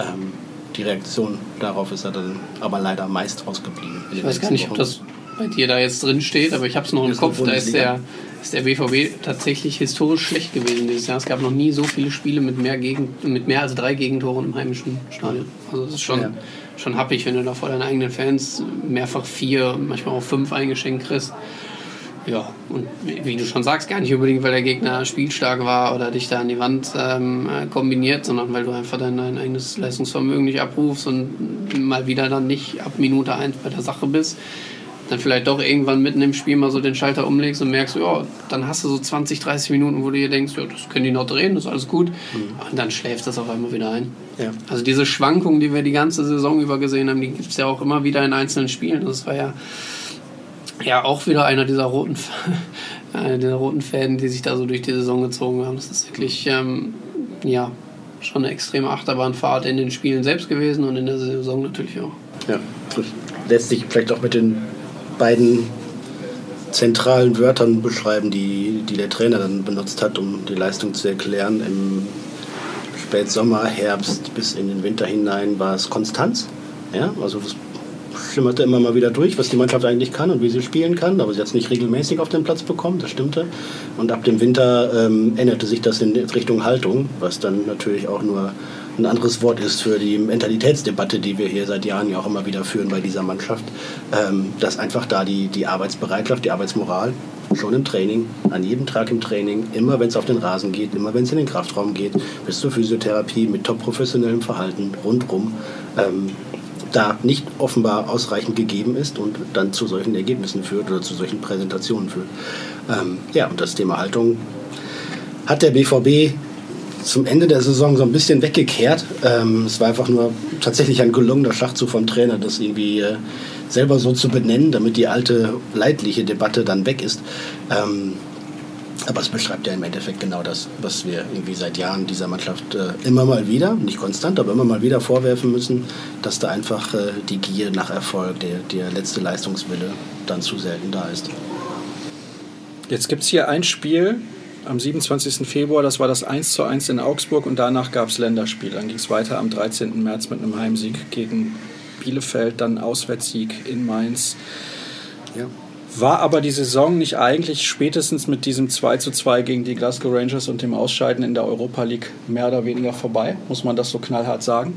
Ähm, die Reaktion darauf ist ja dann aber leider meist ausgeblieben. Ich weiß gar nicht, Wochen. Ob das bei dir da jetzt drin steht, aber ich habe es noch im Kopf. Da ist der, ist der B V B tatsächlich historisch schlecht gewesen dieses Jahr. Es gab noch nie so viele Spiele mit mehr, Gegen, mit mehr als drei Gegentoren im heimischen Stadion. Also das ist schon... Ja. Schon happig, wenn du da vor deinen eigenen Fans mehrfach vier, manchmal auch fünf eingeschenkt kriegst. Ja, und wie du schon sagst, gar nicht unbedingt, weil der Gegner spielstark war oder dich da an die Wand ähm, kombiniert, sondern weil du einfach dein, dein eigenes Leistungsvermögen nicht abrufst und mal wieder dann nicht ab Minute eins bei der Sache bist. Dann vielleicht doch irgendwann mitten im Spiel mal so den Schalter umlegst und merkst, ja, dann hast du so zwanzig, dreißig Minuten, wo du dir denkst, ja, das können die noch drehen, das ist alles gut. Mhm. Und dann schläft das auf einmal wieder ein. Ja. Also diese Schwankungen, die wir die ganze Saison über gesehen haben, die gibt es ja auch immer wieder in einzelnen Spielen. Das war ja, ja auch wieder einer dieser roten, einer dieser roten Fäden, die sich da so durch die Saison gezogen haben. Das ist wirklich, ähm, ja, schon eine extreme Achterbahnfahrt in den Spielen selbst gewesen und in der Saison natürlich auch. Ja, das lässt sich vielleicht auch mit den beiden zentralen Wörtern beschreiben, die, die der Trainer dann benutzt hat, um die Leistung zu erklären. Im Spätsommer, Herbst bis in den Winter hinein war es Konstanz. Ja, also es schimmerte immer mal wieder durch, was die Mannschaft eigentlich kann und wie sie spielen kann, aber sie hat es nicht regelmäßig auf den Platz bekommen, das stimmte. Und ab dem Winter ähm, änderte sich das in Richtung Haltung, was dann natürlich auch nur ein anderes Wort ist für die Mentalitätsdebatte, die wir hier seit Jahren ja auch immer wieder führen bei dieser Mannschaft, ähm, dass einfach da die, die Arbeitsbereitschaft, die Arbeitsmoral schon im Training, an jedem Tag im Training, immer wenn es auf den Rasen geht, immer wenn es in den Kraftraum geht, bis zur Physiotherapie mit top professionellem Verhalten rundherum, ähm, da nicht offenbar ausreichend gegeben ist und dann zu solchen Ergebnissen führt oder zu solchen Präsentationen führt. Ähm, ja, und das Thema Haltung hat der B V B zum Ende der Saison so ein bisschen weggekehrt. Ähm, es war einfach nur tatsächlich ein gelungener Schachzug vom Trainer, das irgendwie äh, selber so zu benennen, damit die alte leidliche Debatte dann weg ist. Ähm, aber es beschreibt ja im Endeffekt genau das, was wir irgendwie seit Jahren dieser Mannschaft äh, immer mal wieder, nicht konstant, aber immer mal wieder vorwerfen müssen, dass da einfach äh, die Gier nach Erfolg, der, der letzte Leistungswille dann zu selten da ist. Jetzt gibt es hier ein Spiel am siebenundzwanzigsten Februar, das war das eins zu eins in Augsburg und danach gab es Länderspiel. Dann ging es weiter am dreizehnten März mit einem Heimsieg gegen Bielefeld, dann Auswärtssieg in Mainz. Ja. War aber die Saison nicht eigentlich spätestens mit diesem zwei zu zwei gegen die Glasgow Rangers und dem Ausscheiden in der Europa League mehr oder weniger vorbei? Muss man das so knallhart sagen?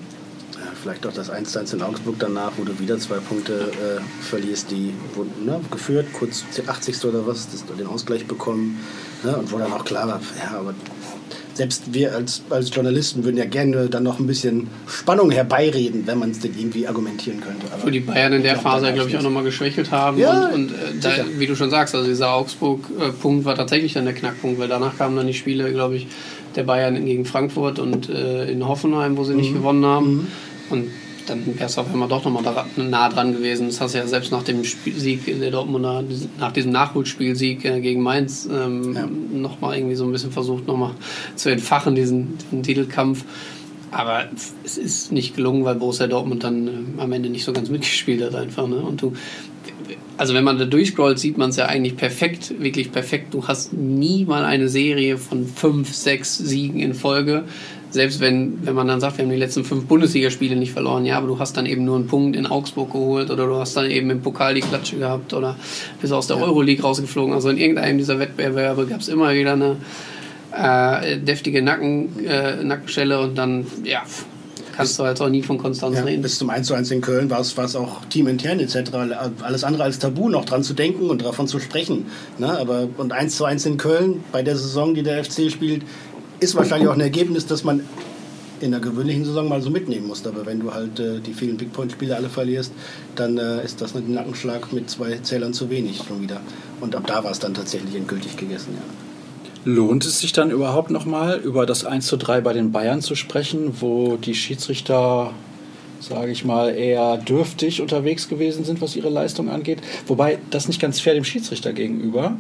Ja, vielleicht auch das eins zu eins in Augsburg danach, wo du wieder zwei Punkte äh, verlierst, die wurden, ne, geführt, kurz achtzigsten oder was, das, den Ausgleich bekommen. Ja, und wo dann auch klar war, ja, aber selbst wir als, als Journalisten würden ja gerne dann noch ein bisschen Spannung herbeireden, wenn man es denn irgendwie argumentieren könnte. Aber die Bayern in der Phase, glaube ich, auch nochmal geschwächelt haben. Ja, und und äh, da, wie du schon sagst, also dieser Augsburg-Punkt war tatsächlich dann der Knackpunkt, weil danach kamen dann die Spiele, glaube ich, der Bayern gegen Frankfurt und äh, in Hoffenheim, wo sie mhm. nicht gewonnen haben. Mhm. Und dann wärst du auf einmal doch nochmal da, nah dran gewesen. Das hast du ja selbst nach dem Spiel, Sieg in der Dortmunder, nach diesem Nachholspielsieg äh, gegen Mainz ähm, ja. nochmal irgendwie so ein bisschen versucht, nochmal zu entfachen, diesen, diesen Titelkampf. Aber es ist nicht gelungen, weil Borussia Dortmund dann äh, am Ende nicht so ganz mitgespielt hat einfach. Ne? Und du, also wenn man da durchscrollt, sieht man es ja eigentlich perfekt, wirklich perfekt. Du hast nie mal eine Serie von fünf, sechs Siegen in Folge, selbst wenn, wenn man dann sagt, wir haben die letzten fünf Bundesligaspiele nicht verloren, ja, aber du hast dann eben nur einen Punkt in Augsburg geholt oder du hast dann eben im Pokal die Klatsche gehabt oder bist aus der Euroleague rausgeflogen. Also in irgendeinem dieser Wettbewerbe gab es immer wieder eine äh, deftige Nacken, äh, Nackenschelle und dann, ja... Kannst du halt auch nie von Konstanz ja, reden. Bis zum eins zu eins in Köln war es, war es auch teamintern et cetera. Alles andere als tabu, noch dran zu denken und davon zu sprechen. Ne? Aber, und eins zu eins in Köln, bei der Saison, die der F C spielt, ist wahrscheinlich auch ein Ergebnis, das man in der gewöhnlichen Saison mal so mitnehmen muss. Aber wenn du halt äh, die vielen Big-Point-Spiele alle verlierst, dann äh, ist das ein Nackenschlag mit zwei Zählern zu wenig schon wieder. Und ab da war es dann tatsächlich endgültig gegessen, ja. Lohnt es sich dann überhaupt nochmal, über das eins zu drei bei den Bayern zu sprechen, wo die Schiedsrichter, sage ich mal, eher dürftig unterwegs gewesen sind, was ihre Leistung angeht? Wobei das nicht ganz fair dem Schiedsrichter gegenüber,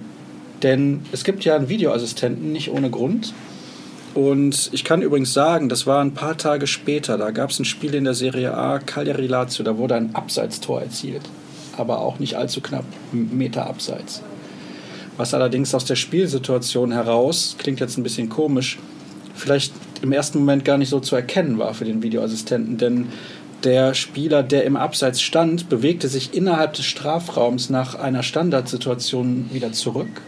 denn es gibt ja einen Videoassistenten, nicht ohne Grund. Und ich kann übrigens sagen, das war ein paar Tage später, da gab es ein Spiel in der Serie A, Cagliari Lazio, da wurde ein Abseitstor erzielt, aber auch nicht allzu knapp, Meter abseits. Was allerdings aus der Spielsituation heraus, klingt jetzt ein bisschen komisch, vielleicht im ersten Moment gar nicht so zu erkennen war für den Videoassistenten. Denn der Spieler, der im Abseits stand, bewegte sich innerhalb des Strafraums nach einer Standardsituation wieder zurück.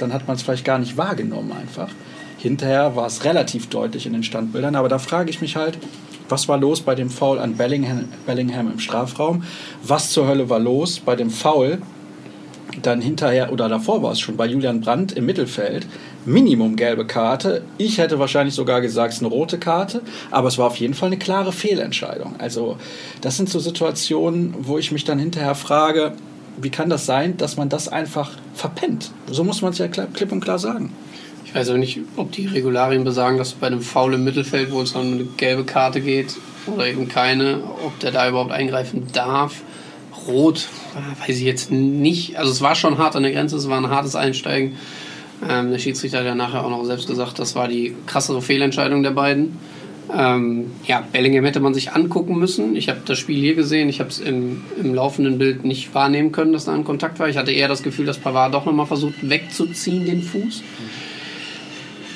Dann hat man es vielleicht gar nicht wahrgenommen einfach. Hinterher war es relativ deutlich in den Standbildern. Aber da frage ich mich halt, was war los bei dem Foul an Bellingham, Bellingham im Strafraum? Was zur Hölle war los bei dem Foul? Dann hinterher, oder davor war es schon, bei Julian Brandt im Mittelfeld, Minimum gelbe Karte. Ich hätte wahrscheinlich sogar gesagt, es ist eine rote Karte, aber es war auf jeden Fall eine klare Fehlentscheidung. Also das sind so Situationen, wo ich mich dann hinterher frage, wie kann das sein, dass man das einfach verpennt? So muss man es ja klipp und klar sagen. Ich weiß auch nicht, ob die Regularien besagen, dass bei einem Foul im Mittelfeld, wo es um eine gelbe Karte geht oder eben keine, ob der da überhaupt eingreifen darf. Rot, weiß ich jetzt nicht. Also es war schon hart an der Grenze, es war ein hartes Einsteigen. Ähm, der Schiedsrichter hat ja nachher auch noch selbst gesagt, das war die krassere Fehlentscheidung der beiden. Ähm, ja, Bellingham hätte man sich angucken müssen. Ich habe das Spiel hier gesehen, ich habe es im, im laufenden Bild nicht wahrnehmen können, dass da ein Kontakt war. Ich hatte eher das Gefühl, dass Pavard doch nochmal versucht wegzuziehen, den Fuß.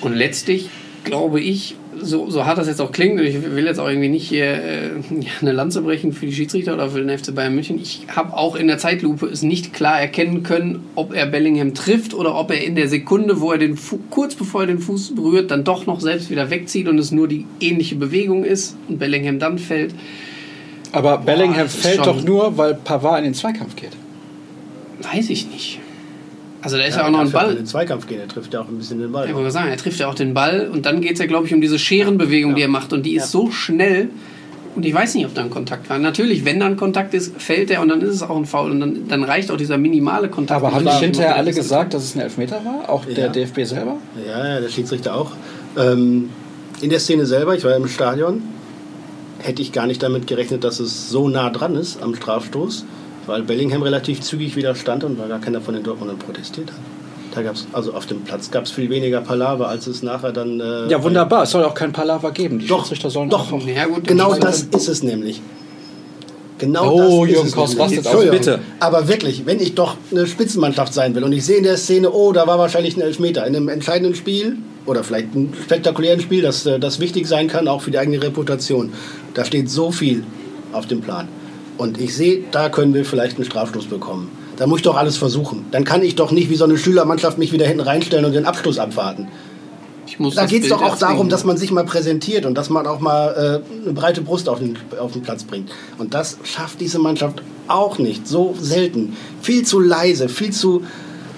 Und letztlich glaube ich, so, so hart das jetzt auch klingt, und ich will jetzt auch irgendwie nicht hier äh, eine Lanze brechen für die Schiedsrichter oder für den F C Bayern München, ich habe auch in der Zeitlupe es nicht klar erkennen können, ob er Bellingham trifft oder ob er in der Sekunde, wo er den Fu- kurz bevor er den Fuß berührt, dann doch noch selbst wieder wegzieht und es nur die ähnliche Bewegung ist und Bellingham dann fällt. Aber Boah, Bellingham fällt schon... doch nur, weil Pavard in den Zweikampf geht. Weiß ich nicht. Also da ist ja, ja auch noch ein Ball. Den Zweikampf geht, er trifft ja auch ein bisschen den Ball. Ich wollte sagen, er trifft ja auch den Ball und dann geht es ja, glaube ich, um diese Scherenbewegung, ja, die er macht und die ja. ist so schnell und ich weiß nicht, ob da ein Kontakt war. Natürlich, wenn da ein Kontakt ist, fällt er und dann ist es auch ein Foul und dann, dann reicht auch dieser minimale Kontakt. Aber haben nicht hinterher alle gesagt, dass es ein Elfmeter war? Auch ja. der D F B selber? Ja, ja, der Schiedsrichter auch. Ähm, in der Szene selber, ich war im Stadion, hätte ich gar nicht damit gerechnet, dass es so nah dran ist am Strafstoß. Weil Bellingham relativ zügig widerstand und weil gar keiner von den Dortmundern protestiert hat. Da gab's, also auf dem Platz gab es viel weniger Palaver, als es nachher dann... Äh, ja, wunderbar. Es soll auch kein Palaver geben. Die doch, Schiedsrichter sollen doch. Auch ja, gut, genau das ist es nämlich. Genau oh, das Jürgen ist Kors, es nämlich. Bitte. Aber wirklich, wenn ich doch eine Spitzenmannschaft sein will und ich sehe in der Szene, oh, da war wahrscheinlich ein Elfmeter. In einem entscheidenden Spiel oder vielleicht einem spektakulären Spiel, das, das wichtig sein kann, auch für die eigene Reputation. Da steht so viel auf dem Plan. Und ich sehe, da können wir vielleicht einen Strafstoß bekommen. Da muss ich doch alles versuchen. Dann kann ich doch nicht wie so eine Schülermannschaft mich wieder hinten reinstellen und den Abschluss abwarten. Ich muss da geht es doch auch erzwingen. Darum, dass man sich mal präsentiert und dass man auch mal äh, eine breite Brust auf den, auf den Platz bringt. Und das schafft diese Mannschaft auch nicht. So selten. Viel zu leise, viel zu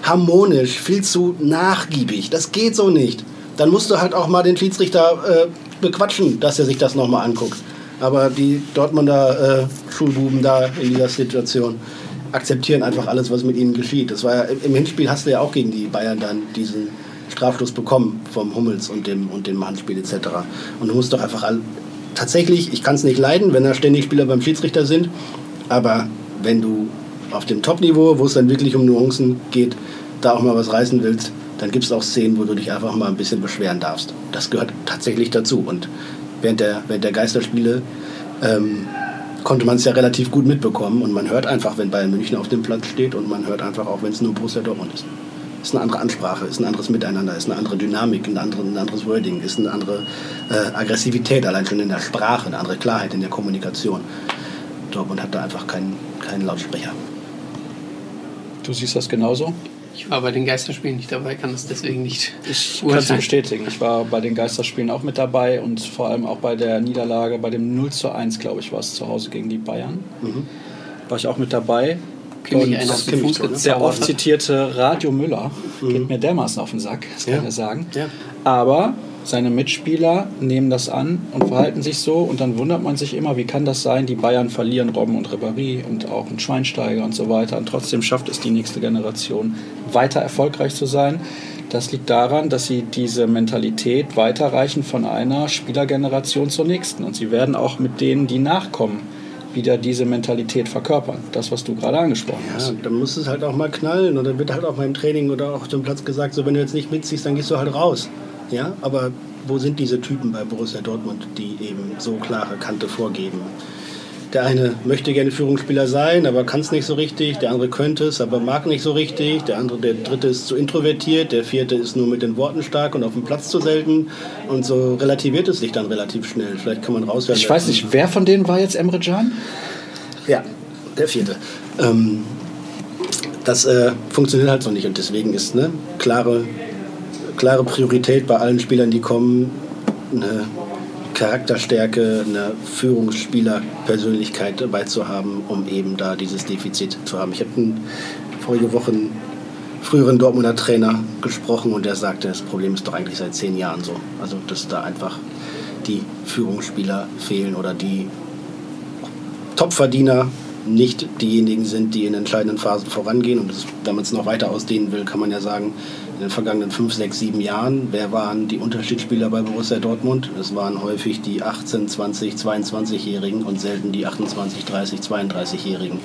harmonisch, viel zu nachgiebig. Das geht so nicht. Dann musst du halt auch mal den Schiedsrichter äh, bequatschen, dass er sich das nochmal anguckt. Aber die Dortmunder äh, Schulbuben da in dieser Situation akzeptieren einfach alles, was mit ihnen geschieht. Das war ja, im Hinspiel hast du ja auch gegen die Bayern dann diesen Strafstoß bekommen vom Hummels und dem, und dem Handspiel et cetera. Und du musst doch einfach all, tatsächlich, ich kann es nicht leiden, wenn da ständig Spieler beim Schiedsrichter sind, aber wenn du auf dem Top-Niveau, wo es dann wirklich um Nuancen geht, da auch mal was reißen willst, dann gibt es auch Szenen, wo du dich einfach mal ein bisschen beschweren darfst. Das gehört tatsächlich dazu und Während der, während der Geisterspiele ähm, konnte man es ja relativ gut mitbekommen. Und man hört einfach, wenn Bayern München auf dem Platz steht. Und man hört einfach auch, wenn es nur Borussia Dortmund ist. ist eine andere Ansprache, ist ein anderes Miteinander, ist eine andere Dynamik, ein anderes, ein anderes Wording, ist eine andere äh, Aggressivität, allein schon in der Sprache, eine andere Klarheit in der Kommunikation. Dortmund hat da einfach keinen, keinen Lautsprecher. Du siehst das genauso? Ich war bei den Geisterspielen nicht dabei, kann das deswegen nicht Ich kann es bestätigen. Ich war bei den Geisterspielen auch mit dabei und vor allem auch bei der Niederlage, bei dem null zu eins, glaube ich, war es zu Hause gegen die Bayern. Mhm. War ich auch mit dabei. Und das sehr oft zitierte Radio Müller mhm. geht mir dermaßen auf den Sack, das kann ja. ich sagen. Ja. Aber seine Mitspieler nehmen das an und verhalten sich so und dann wundert man sich immer, wie kann das sein, die Bayern verlieren Robben und Ribéry und auch einen Schweinsteiger und so weiter und trotzdem schafft es die nächste Generation weiter erfolgreich zu sein. Das liegt daran, dass sie diese Mentalität weiterreichen von einer Spielergeneration zur nächsten und sie werden auch mit denen, die nachkommen, wieder diese Mentalität verkörpern. Das, was du gerade angesprochen ja, hast. Ja, dann muss es halt auch mal knallen und dann wird halt auch beim Training oder auch zum Platz gesagt, so wenn du jetzt nicht mitziehst, dann gehst du halt raus. Ja, aber wo sind diese Typen bei Borussia Dortmund, die eben so klare Kante vorgeben? Der eine möchte gerne Führungsspieler sein, aber kann es nicht so richtig. Der andere könnte es, aber mag nicht so richtig. Der andere, der dritte ist zu introvertiert. Der vierte ist nur mit den Worten stark und auf dem Platz zu selten. Und so relativiert es sich dann relativ schnell. Vielleicht kann man rauswerfen. Ich weiß nicht, wer von denen war jetzt Emre Can? Ja, der vierte. Ähm, das äh, funktioniert halt so nicht. Und deswegen ist eine klare, klare Priorität bei allen Spielern, die kommen, eine Charakterstärke, eine Führungsspielerpersönlichkeit dabei zu haben, um eben da dieses Defizit zu haben. Ich habe vorige Woche einen früheren Dortmunder Trainer gesprochen und der sagte, das Problem ist doch eigentlich seit zehn Jahren so. Also dass da einfach die Führungsspieler fehlen oder die Topverdiener nicht diejenigen sind, die in entscheidenden Phasen vorangehen. Und das, wenn man es noch weiter ausdehnen will, kann man ja sagen, in den vergangenen fünf, sechs, sieben Jahren, wer waren die Unterschiedsspieler bei Borussia Dortmund? Es waren häufig die achtzehn-, zwanzig-, zweiundzwanzigjährigen und selten die achtundzwanzig-, dreißig-, zweiunddreißigjährigen.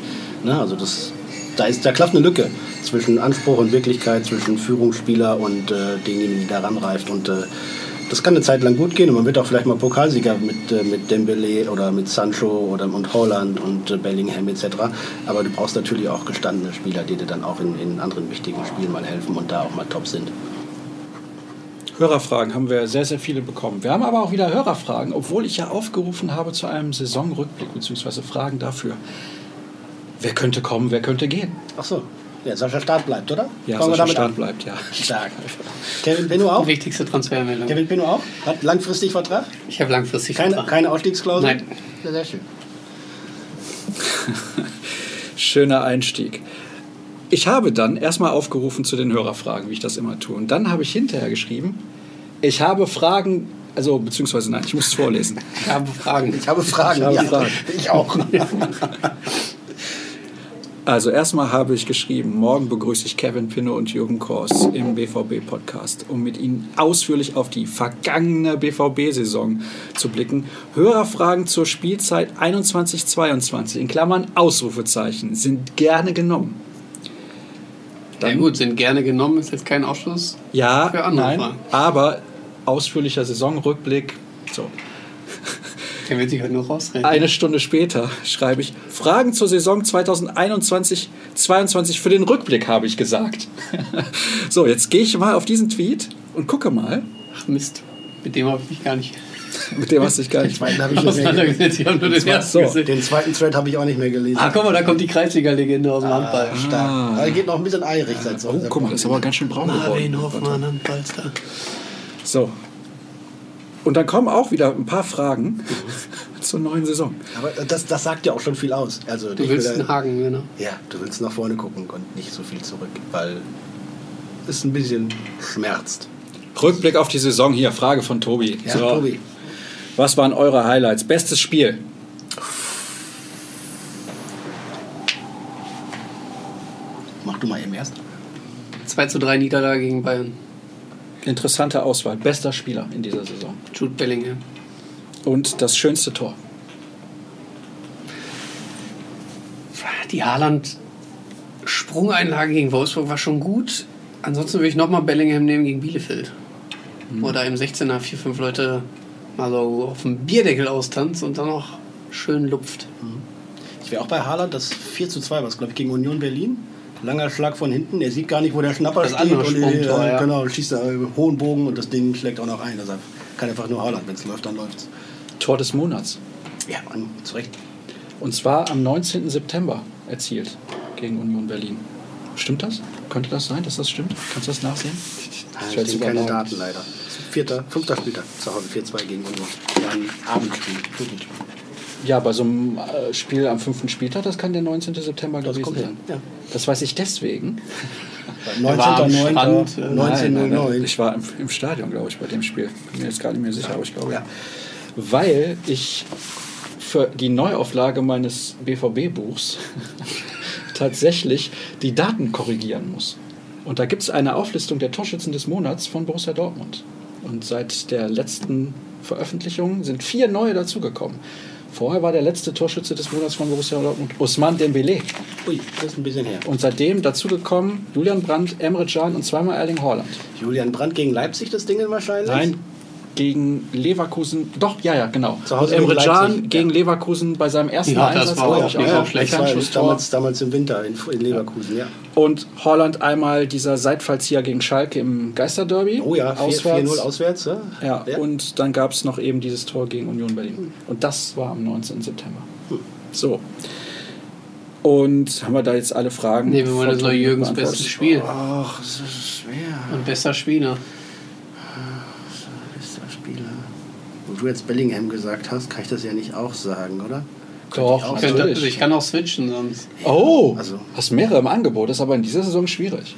Na, also das, da, ist, da klafft eine Lücke zwischen Anspruch und Wirklichkeit, zwischen Führungsspieler und äh, denjenigen, die da ranreift. Und äh, das kann eine Zeit lang gut gehen und man wird auch vielleicht mal Pokalsieger mit, äh, mit Dembele oder mit Sancho oder mit Haaland und äh, Bellingham et cetera. Aber du brauchst natürlich auch gestandene Spieler, die dir dann auch in, in anderen wichtigen Spielen mal helfen und da auch mal top sind. Hörerfragen haben wir sehr, sehr viele bekommen. Wir haben aber auch wieder Hörerfragen, obwohl ich ja aufgerufen habe zu einem Saisonrückblick bzw. Fragen dafür. Wer könnte kommen, wer könnte gehen? Ach so. Ja, Sascha Staat bleibt, oder? Ja, Kommen Sascha Staat bleibt, ja. Stark. Kevin Pinnow auch? Die wichtigste Transfermeldung. Kevin Pinnow auch? Hat langfristig Vertrag? Ich habe langfristig keine, Vertrag. Keine Ausstiegsklausel? Nein. Ja, sehr schön. Schöner Einstieg. Ich habe dann erstmal aufgerufen zu den Hörerfragen, wie ich das immer tue. Und dann habe ich hinterher geschrieben, ich habe Fragen... Also, beziehungsweise nein, ich muss es vorlesen. Ich habe Fragen. Ich habe Fragen. Ich, habe ja, Fragen. Ich auch. Also erstmal habe ich geschrieben, morgen begrüße ich Kevin Pinnow und Jürgen Kors im B V B-Podcast, um mit ihnen ausführlich auf die vergangene B V B-Saison zu blicken. Hörerfragen zur Spielzeit einundzwanzig zweiundzwanzig, in Klammern Ausrufezeichen, sind gerne genommen. Dann, ja gut, sind gerne genommen, ist jetzt kein Ausschluss ja, für andere nein, Fragen. Aber ausführlicher Saisonrückblick, so. Eine Stunde später schreibe ich, Fragen zur Saison zweitausendeinundzwanzig zweiundzwanzig für den Rückblick, habe ich gesagt. So, jetzt gehe ich mal auf diesen Tweet und gucke mal. Ach Mist, mit dem habe ich mich gar nicht... Mit dem hast du dich gar nicht... Den zweiten habe ich, ich habe nur den, den, so. Den zweiten Thread habe ich auch nicht mehr gelesen. Ah, guck mal, da kommt die Kreisliga-Legende aus dem ah, Handball. Stark. Da geht noch ein bisschen eierig. Ah, seit so. Oh, guck mal, das ist aber ganz schön braun geworden. Marvin Hoffmann, Handballstar. So. Und dann kommen auch wieder ein paar Fragen zur neuen Saison. Aber das, das sagt ja auch schon viel aus. Also, du willst einen Haken, genau. Ja, du willst nach vorne gucken und nicht so viel zurück, weil es ein bisschen schmerzt. Rückblick auf die Saison hier, Frage von Tobi. Ja, so. Tobi. Was waren eure Highlights? Bestes Spiel? Mach du mal eben erst. zwei zu drei Niederlage gegen Bayern. Interessante Auswahl. Bester Spieler in dieser Saison. Jude Bellingham. Und das schönste Tor? Die Haaland-Sprungeinlage gegen Wolfsburg war schon gut. Ansonsten würde ich nochmal Bellingham nehmen gegen Bielefeld. Mhm. Oder im sechzehner vier, fünf Leute mal so auf dem Bierdeckel austanzt und dann noch schön lupft. Mhm. Ich wäre auch bei Haaland, das vier zu zwei war es, glaube ich, gegen Union Berlin. Langer Schlag von hinten, er sieht gar nicht, wo der Schnapper das steht. Und er, ja. Genau, schießt da hohen Bogen und das Ding schlägt auch noch ein. Also kann einfach nur Haaland, wenn es läuft, dann läuft's. Tor des Monats. Ja, Mann, zu Recht. Und zwar am neunzehnten September erzielt gegen Union Berlin. Stimmt das? Könnte das sein, dass das stimmt? Kannst du das nachsehen? Nein, das sind keine Daten leider. Vierter, fünfter Spieltag zu Hause, vier zwei gegen Union. Ja, ein Abendspiel. Ja, bei so einem Spiel am fünften Spieltag, das kann der neunzehnte September das gewesen sein. Ja. Das weiß ich deswegen. neunzehnter neunter neunzehnter neunter Ich war im, im Stadion, glaube ich, bei dem Spiel. Bin mir jetzt gar nicht mehr sicher, ja. aber ich glaube ja. Weil ich für die Neuauflage meines B V B-Buchs tatsächlich die Daten korrigieren muss. Und da gibt es eine Auflistung der Torschützen des Monats von Borussia Dortmund. Und seit der letzten Veröffentlichung sind vier neue dazugekommen. Vorher war der letzte Torschütze des Monats von Borussia Dortmund Ousmane Dembélé. Ui, das ist ein bisschen her. Und seitdem dazugekommen Julian Brandt, Emre Can und zweimal Erling Haaland. Julian Brandt gegen Leipzig das Ding wahrscheinlich? Nein, gegen Leverkusen. Doch, ja, ja, genau. Zu Hause Emre Can gegen Leverkusen bei seinem ersten ja, Einsatz. Das war auch nicht so ja, schlecht. Damals, damals im Winter in, in Leverkusen, ja. ja. Und Haaland einmal dieser Seitfallzieher gegen Schalke im Geisterderby. Oh ja, vier null auswärts. Ja. Ja, ja. Und dann gab es noch eben dieses Tor gegen Union Berlin. Und das war am neunzehnten September. Hm. So. Und haben wir da jetzt alle Fragen? Nehmen wir mal das neue Jürgens bestes Spiel. Ach, das ist schwer. Und bester Spieler. Wo du jetzt Bellingham gesagt hast, kann ich das ja nicht auch sagen, oder? Doch, ich, könnte, ich kann auch switchen sonst. Oh, also. Hast mehrere im Angebot, das ist aber in dieser Saison schwierig.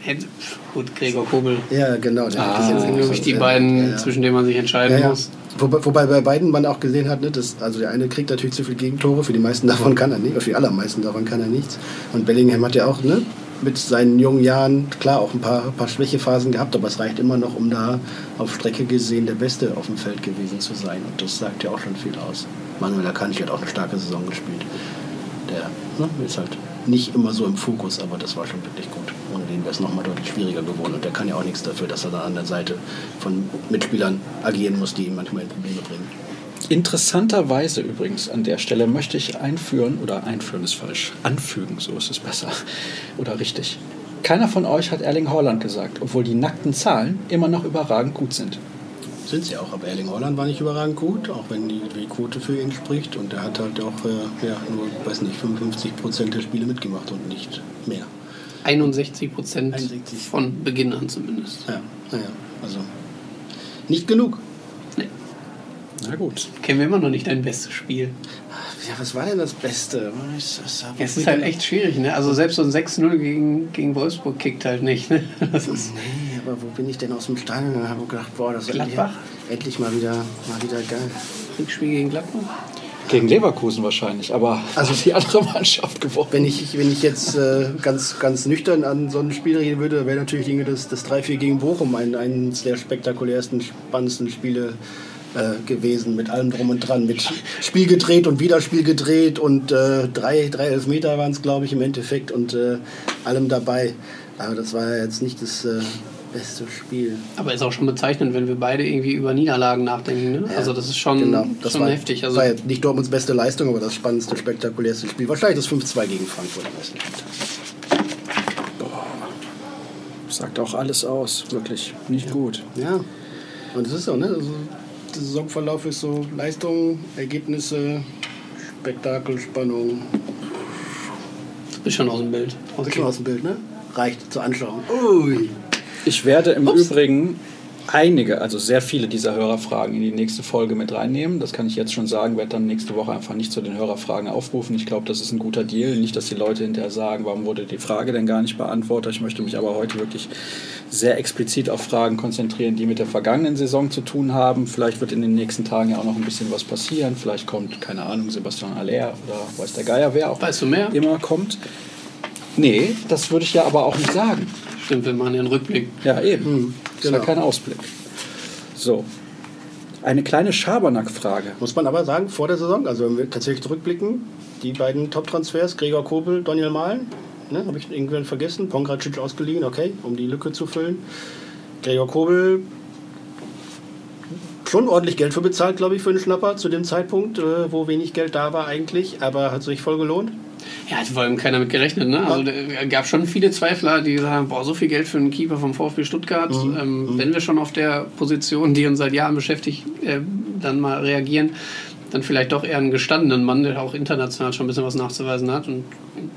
Gut, Gregor Kobel. Ja, genau. Das ah, sind nämlich so die beiden, ja, ja. zwischen denen man sich entscheiden ja, ja. muss. Wobei, wobei bei beiden man auch gesehen hat, ne, dass, also der eine kriegt natürlich zu viele Gegentore, für die meisten davon kann er nicht, oder für die allermeisten davon kann er nichts. Und Bellingham hat ja auch ne, mit seinen jungen Jahren, klar, auch ein paar, paar Schwächephasen gehabt, aber es reicht immer noch, um da auf Strecke gesehen der Beste auf dem Feld gewesen zu sein. Und das sagt ja auch schon viel aus. Manuel Akanji hat auch eine starke Saison gespielt. Der ne, ist halt nicht immer so im Fokus, aber das war schon wirklich gut. Ohne den wäre es nochmal deutlich schwieriger geworden. Und der kann ja auch nichts dafür, dass er da an der Seite von Mitspielern agieren muss, die ihm manchmal in Probleme bringen. Interessanterweise übrigens an der Stelle möchte ich einführen, oder einführen ist falsch, anfügen, so ist es besser oder richtig. Keiner von euch hat Erling Haaland gesagt, obwohl die nackten Zahlen immer noch überragend gut sind. Sind sie auch, aber Erling Haaland war nicht überragend gut, auch wenn die, die Quote für ihn spricht und er hat halt auch äh, ja, nur, weiß nicht, fünfundfünfzig Prozent der Spiele mitgemacht und nicht mehr. einundsechzig Prozent von Beginn an zumindest. Ja, naja, also nicht genug. Na gut. Kennen wir immer noch nicht dein bestes Spiel. Ja, was war denn das Beste? Das, das es ist halt echt schwierig, ne? Also selbst so ein sechs null gegen, gegen Wolfsburg kickt halt nicht, ne? Das ist nee, aber wo bin ich denn aus dem Stadion gegangen? Habe gedacht, boah, das ist endlich, endlich mal wieder, mal wieder geil. Rückspiel gegen Gladbach? Gegen Leverkusen wahrscheinlich, aber also die andere Mannschaft gewonnen. Wenn ich, wenn ich jetzt äh, ganz, ganz nüchtern an so ein Spiel reden würde, wäre natürlich das, das drei vier gegen Bochum ein, eines der spektakulärsten, spannendsten Spiele Äh, gewesen, mit allem drum und dran, mit Spiel gedreht und wieder Spiel gedreht und äh, drei, drei Elfmeter waren es, glaube ich, im Endeffekt und äh, allem dabei. Aber das war ja jetzt nicht das äh, beste Spiel. Aber ist auch schon bezeichnend, wenn wir beide irgendwie über Niederlagen nachdenken, ne? Ja, also das ist schon, genau. das schon war, heftig. Also war jetzt nicht Dortmunds beste Leistung, aber das spannendste, spektakulärste Spiel. Wahrscheinlich das fünf zwei gegen Frankfurt. Boah. Sagt auch alles aus, wirklich. Nicht ja. gut. Ja, und das ist so, ne? Also der Saisonverlauf ist so Leistung, Ergebnisse, Spektakel, Spannung. Du bist schon aus dem Bild. Okay. Bist schon aus dem Bild, ne? Reicht zur Anschauung. Ui. Ich werde im Ups. Übrigen einige, also sehr viele dieser Hörerfragen in die nächste Folge mit reinnehmen. Das kann ich jetzt schon sagen, werde dann nächste Woche einfach nicht zu den Hörerfragen aufrufen. Ich glaube, das ist ein guter Deal. Nicht, dass die Leute hinterher sagen, warum wurde die Frage denn gar nicht beantwortet. Ich möchte mich aber heute wirklich sehr explizit auf Fragen konzentrieren, die mit der vergangenen Saison zu tun haben. Vielleicht wird in den nächsten Tagen ja auch noch ein bisschen was passieren. Vielleicht kommt, keine Ahnung, Sebastian Aller oder weiß der Geier, wer auch weißt du mehr? Immer kommt. Nee, das würde ich ja aber auch nicht sagen. Stimmt, wir machen ja einen Rückblick. Ja, eben. Hm, das genau. war kein Ausblick. So, eine kleine Schabernack-Frage. Muss man aber sagen, vor der Saison, also wenn wir tatsächlich zurückblicken, die beiden Top-Transfers, Gregor Kobel, Donyell Malen, ne, habe ich irgendwann vergessen, Pongračić ausgeliehen, okay, um die Lücke zu füllen. Gregor Kobel, schon ordentlich Geld für bezahlt, glaube ich, für einen Schnapper zu dem Zeitpunkt, wo wenig Geld da war eigentlich, aber hat sich voll gelohnt. Ja, hat vor allem keiner mit gerechnet. Ne? Also es gab schon viele Zweifler, die sagen, boah, so viel Geld für einen Keeper vom VfB Stuttgart. Mhm. Ähm, mhm. Wenn wir schon auf der Position, die uns seit Jahren beschäftigt, äh, dann mal reagieren, dann vielleicht doch eher einen gestandenen Mann, der auch international schon ein bisschen was nachzuweisen hat. Und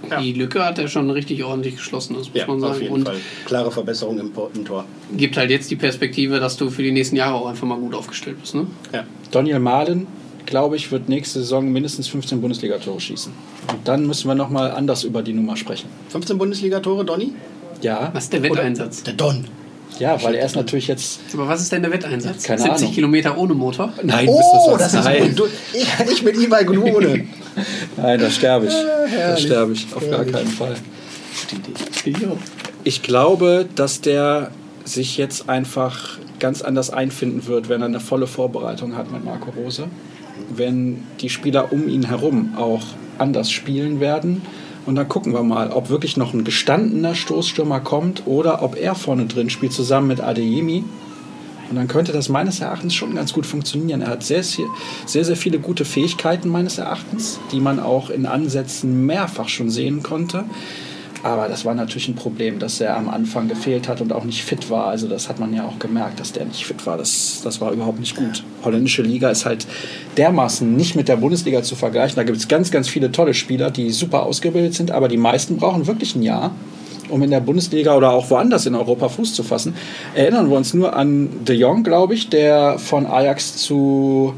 ja. die Lücke hat er schon richtig ordentlich geschlossen, das muss ja, man sagen. Auf jeden Und Fall. Klare Verbesserung im, im Tor. Gibt halt jetzt die Perspektive, dass du für die nächsten Jahre auch einfach mal gut aufgestellt bist. Ne? Ja. Donyell Malen, glaube ich, wird nächste Saison mindestens fünfzehn Bundesliga-Tore schießen. Und dann müssen wir nochmal anders über die Nummer sprechen. fünfzehn Bundesliga-Tore, Donny? Ja. Was ist der Wetteinsatz? Der Don. Ja, weil er ist natürlich jetzt... Aber was ist denn der Wetteinsatz? Keine siebzig Ahnung. Kilometer ohne Motor? Nein, oh, das, das ist gut. Ich, ich mit ihm bei Glone. Nein, da sterbe ich. Ja, da sterbe ich. Auf herrlich. Gar keinen Fall. Ich glaube, dass der sich jetzt einfach ganz anders einfinden wird, wenn er eine volle Vorbereitung hat mit Marco Rose. Wenn die Spieler um ihn herum auch anders spielen werden. Und dann gucken wir mal, ob wirklich noch ein gestandener Stoßstürmer kommt oder ob er vorne drin spielt, zusammen mit Adeyemi. Und dann könnte das meines Erachtens schon ganz gut funktionieren. Er hat sehr, sehr, sehr viele gute Fähigkeiten meines Erachtens, die man auch in Ansätzen mehrfach schon sehen konnte. Aber das war natürlich ein Problem, dass er am Anfang gefehlt hat und auch nicht fit war. Also das hat man ja auch gemerkt, dass der nicht fit war. Das, das war überhaupt nicht gut. Holländische Liga ist halt dermaßen nicht mit der Bundesliga zu vergleichen. Da gibt es ganz, ganz viele tolle Spieler, die super ausgebildet sind. Aber die meisten brauchen wirklich ein Jahr, um in der Bundesliga oder auch woanders in Europa Fuß zu fassen. Erinnern wir uns nur an De Jong, glaube ich, der von Ajax zu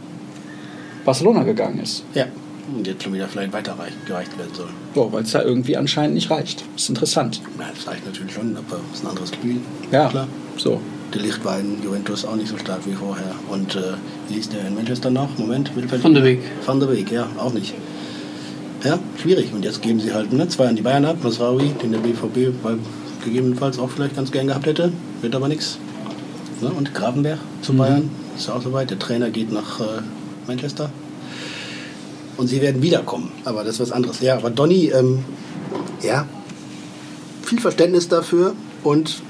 Barcelona gegangen ist. Ja. Die jetzt schon wieder vielleicht weitergereicht werden soll. So, weil es da irgendwie anscheinend nicht reicht. Das ist interessant. Ja, das reicht natürlich schon, aber das ist ein anderes Gefühl. Ja, klar. So. De Ligt war in Juventus auch nicht so stark wie vorher. Und äh, wie ist der in Manchester noch? Moment, Mittelfeld. Van de Beek. Van de Beek, ja, auch nicht. Ja, schwierig. Und jetzt geben sie halt ne, zwei an die Bayern ab. Masraoui, den der B V B gegebenenfalls auch vielleicht ganz gern gehabt hätte. Wird aber nichts. Ne? Und Gravenberg zu mhm. Bayern. Ist ja auch soweit. Der Trainer geht nach äh, Manchester. Und sie werden wiederkommen. Aber das ist was anderes. Ja, aber Donny, ähm, ja, viel Verständnis dafür. Und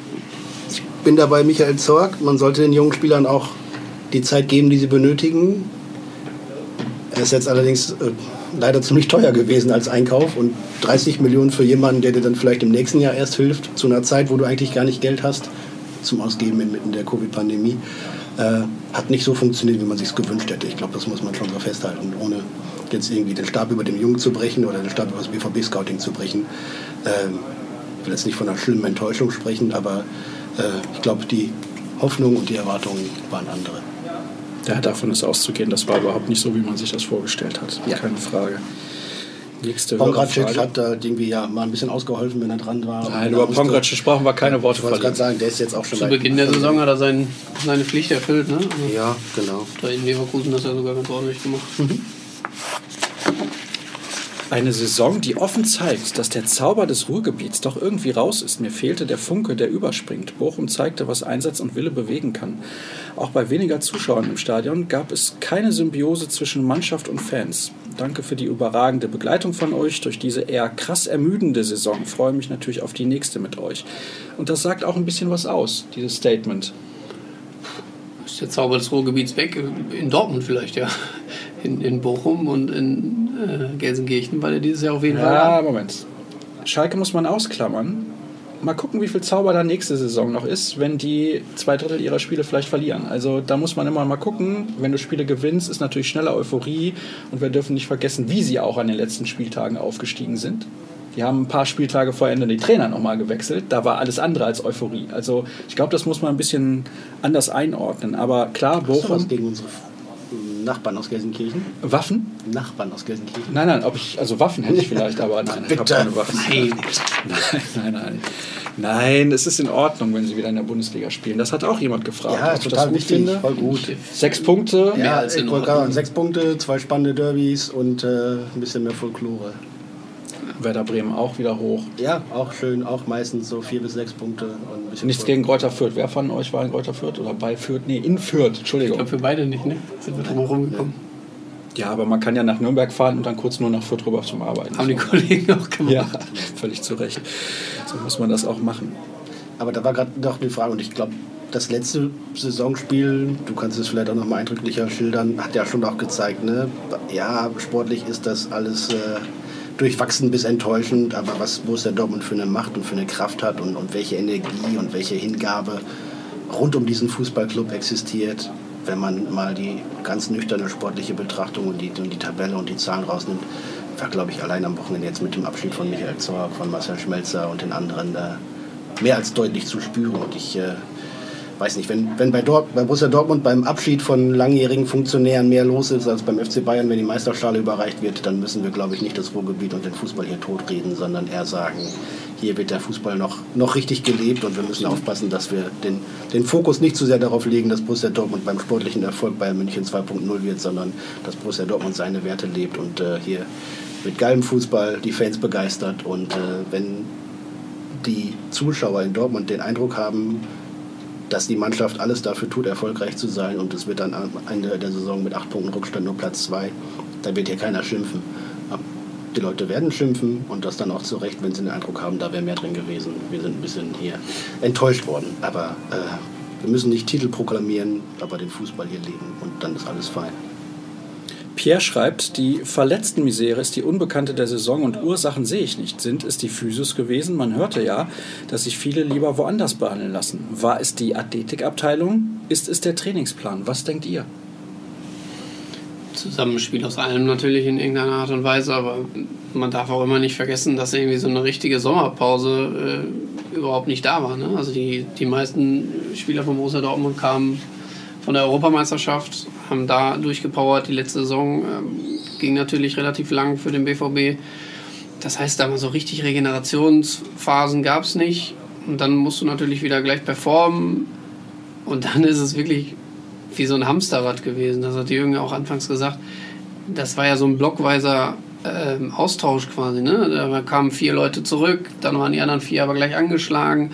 ich bin dabei Michael Zorc. Man sollte den jungen Spielern auch die Zeit geben, die sie benötigen. Er ist jetzt allerdings äh, leider ziemlich teuer gewesen als Einkauf. Und dreißig Millionen für jemanden, der dir dann vielleicht im nächsten Jahr erst hilft, zu einer Zeit, wo du eigentlich gar nicht Geld hast, zum Ausgeben inmitten der Covid-Pandemie, äh, hat nicht so funktioniert, wie man sich es gewünscht hätte. Ich glaube, das muss man schon so festhalten. Und ohne jetzt irgendwie den Stab über den Jungen zu brechen oder den Stab über das B V B-Scouting zu brechen. Ähm, ich will jetzt nicht von einer schlimmen Enttäuschung sprechen, aber äh, ich glaube, die Hoffnung und die Erwartungen waren andere. Ja, davon ist auszugehen, das war überhaupt nicht so, wie man sich das vorgestellt hat. Ja. Keine Frage. Nächste Pongračić hat da irgendwie ja mal ein bisschen ausgeholfen, wenn er dran war. Nein, über Pongračić sprachen wir keine Worte. Ich wollte gerade sagen, der ist jetzt auch schon zu Beginn der Saison hat er seinen, seine Pflicht erfüllt, ne? Also ja, genau. Da in Leverkusen hat er sogar ganz ordentlich gemacht. Mhm. Eine Saison, die offen zeigt, dass der Zauber des Ruhrgebiets doch irgendwie raus ist. Mir fehlte der Funke, der überspringt. Bochum zeigte, was Einsatz und Wille bewegen kann. Auch bei weniger Zuschauern im Stadion gab es keine Symbiose zwischen Mannschaft und Fans. Danke für die überragende Begleitung von euch durch diese eher krass ermüdende Saison. Freue mich natürlich auf die nächste mit euch. Und das sagt auch ein bisschen was aus, dieses Statement. Ist der Zauber des Ruhrgebiets weg? In Dortmund vielleicht, ja. In, in Bochum und in äh, Gelsenkirchen war der dieses Jahr auf jeden Fall. Ja, Moment. Schalke muss man ausklammern. Mal gucken, wie viel Zauber da nächste Saison noch ist, wenn die zwei Drittel ihrer Spiele vielleicht verlieren. Also da muss man immer mal gucken. Wenn du Spiele gewinnst, ist natürlich schneller Euphorie. Und wir dürfen nicht vergessen, wie sie auch an den letzten Spieltagen aufgestiegen sind. Die haben ein paar Spieltage vor Ende die Trainer nochmal gewechselt. Da war alles andere als Euphorie. Also ich glaube, das muss man ein bisschen anders einordnen. Aber klar, Bochum... Nachbarn aus Gelsenkirchen. Waffen? Nachbarn aus Gelsenkirchen. Nein, nein, ob ich, also Waffen hätte ich vielleicht, aber nein, ich habe keine Waffen. Nein. nein, nein, nein. Nein, es ist in Ordnung, wenn sie wieder in der Bundesliga spielen. Das hat auch jemand gefragt. Ja, ob total ich das gut wichtig, finde. Voll gut. Sechs Punkte. Ja, mehr als in Ordnung. Sechs Punkte, zwei spannende Derbys und äh, ein bisschen mehr Folklore. Werder Bremen auch wieder hoch. Ja, auch schön, auch meistens so vier bis sechs Punkte. Und ein bisschen nichts gegen Greuther Fürth. Wer von euch war in Greuther Fürth oder bei Fürth? Nee, in Fürth, Entschuldigung. Ich glaube, wir beide nicht, ne? Sind wir drum rumgekommen. Ja, aber man kann ja nach Nürnberg fahren und dann kurz nur nach Fürth rüber zum Arbeiten. Haben die Kollegen auch gemacht. Ja, völlig zu Recht. So muss man das auch machen. Aber da war gerade noch eine Frage und ich glaube, das letzte Saisonspiel, du kannst es vielleicht auch noch mal eindrücklicher schildern, hat ja schon auch gezeigt, ne? Ja, sportlich ist das alles... Äh, durchwachsen bis enttäuschend, aber was Borussia Dortmund für eine Macht und für eine Kraft hat und, und welche Energie und welche Hingabe rund um diesen Fußballclub existiert, wenn man mal die ganz nüchterne sportliche Betrachtung und die, und die Tabelle und die Zahlen rausnimmt, war, glaube ich, allein am Wochenende jetzt mit dem Abschied von Michael Zorc, von Marcel Schmelzer und den anderen äh, mehr als deutlich zu spüren. Und ich äh, weiß nicht, wenn, wenn bei, Dort, bei Borussia Dortmund beim Abschied von langjährigen Funktionären mehr los ist als beim F C Bayern, wenn die Meisterschale überreicht wird, dann müssen wir, glaube ich, nicht das Ruhrgebiet und den Fußball hier totreden, sondern eher sagen, hier wird der Fußball noch, noch richtig gelebt und wir müssen aufpassen, dass wir den, den Fokus nicht zu sehr darauf legen, dass Borussia Dortmund beim sportlichen Erfolg Bayern München zwei Punkt null wird, sondern dass Borussia Dortmund seine Werte lebt und äh, hier mit geilem Fußball die Fans begeistert. Und äh, wenn die Zuschauer in Dortmund den Eindruck haben, dass die Mannschaft alles dafür tut, erfolgreich zu sein, und es wird dann am Ende der Saison mit acht Punkten Rückstand nur Platz zwei, da wird hier keiner schimpfen. Die Leute werden schimpfen, und das dann auch zu Recht, wenn sie den Eindruck haben, da wäre mehr drin gewesen. Wir sind ein bisschen hier enttäuscht worden, aber äh, wir müssen nicht Titel proklamieren, aber den Fußball hier leben, und dann ist alles fein. Pierre schreibt, die Verletztenmisere ist die Unbekannte der Saison und Ursachen sehe ich nicht. Sind es die Physios gewesen? Man hörte ja, dass sich viele lieber woanders behandeln lassen. War es die Athletikabteilung? Ist es der Trainingsplan? Was denkt ihr? Zusammenspiel aus allem natürlich in irgendeiner Art und Weise, aber man darf auch immer nicht vergessen, dass irgendwie so eine richtige Sommerpause äh, überhaupt nicht da war. Ne? Also die, die meisten Spieler von Borussia Dortmund kamen von der Europameisterschaft, haben da durchgepowert. Die letzte Saison ähm, ging natürlich relativ lang für den B V B. Das heißt, da mal so richtig Regenerationsphasen gab es nicht. Und dann musst du natürlich wieder gleich performen. Und dann ist es wirklich wie so ein Hamsterrad gewesen. Das hat Jürgen auch anfangs gesagt. Das war ja so ein blockweiser ähm, Austausch quasi. Ne? Da kamen vier Leute zurück, dann waren die anderen vier aber gleich angeschlagen.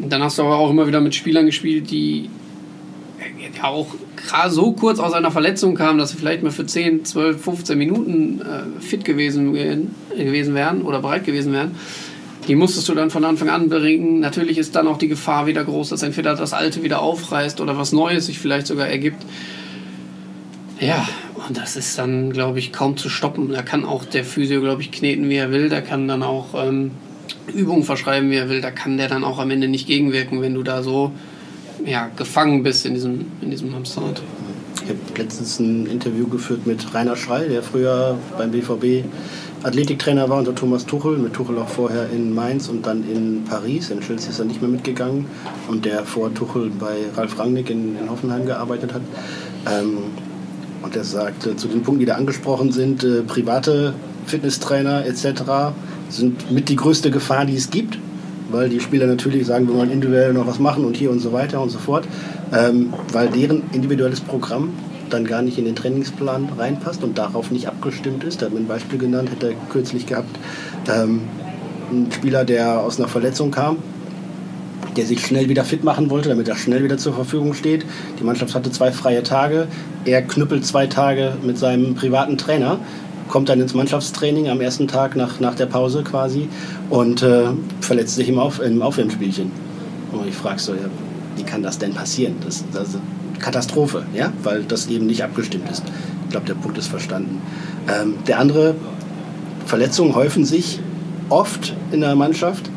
Und dann hast du aber auch immer wieder mit Spielern gespielt, die ja auch gerade so kurz aus einer Verletzung kam, dass sie vielleicht mal für zehn, zwölf, fünfzehn Minuten äh, fit gewesen, gewesen wären oder bereit gewesen wären. Die musstest du dann von Anfang an bringen. Natürlich ist dann auch die Gefahr wieder groß, dass entweder das Alte wieder aufreißt oder was Neues sich vielleicht sogar ergibt. Ja, und das ist dann, glaube ich, kaum zu stoppen. Da kann auch der Physio, glaube ich, kneten, wie er will. Da kann dann auch ähm, Übungen verschreiben, wie er will. Da kann der dann auch am Ende nicht gegenwirken, wenn du da so ja, gefangen bist in diesem, in diesem Hamsterrad. Ich habe letztens ein Interview geführt mit Rainer Schreil, der früher beim B V B Athletiktrainer war unter Thomas Tuchel, mit Tuchel auch vorher in Mainz und dann in Paris. In Chelsea ist er nicht mehr mitgegangen, und der vor Tuchel bei Ralf Rangnick in, in Hoffenheim gearbeitet hat. Ähm, und er sagte, zu den Punkten, die da angesprochen sind, äh, private Fitnesstrainer et cetera sind mit die größte Gefahr, die es gibt, weil die Spieler natürlich sagen, wir wollen individuell noch was machen und hier und so weiter und so fort, ähm, weil deren individuelles Programm dann gar nicht in den Trainingsplan reinpasst und darauf nicht abgestimmt ist. Da hat man ein Beispiel genannt, hätte er kürzlich gehabt, ähm, ein Spieler, der aus einer Verletzung kam, der sich schnell wieder fit machen wollte, damit er schnell wieder zur Verfügung steht. Die Mannschaft hatte zwei freie Tage, er knüppelt zwei Tage mit seinem privaten Trainer, kommt dann ins Mannschaftstraining am ersten Tag nach, nach der Pause quasi und äh, verletzt sich im, Auf, im Aufwärmspielchen. Und ich frage so, ja, wie kann das denn passieren? Das, das ist eine Katastrophe, ja? Weil das eben nicht abgestimmt ist. Ich glaube, der Punkt ist verstanden. Ähm, der andere, Verletzungen häufen sich oft in der Mannschaft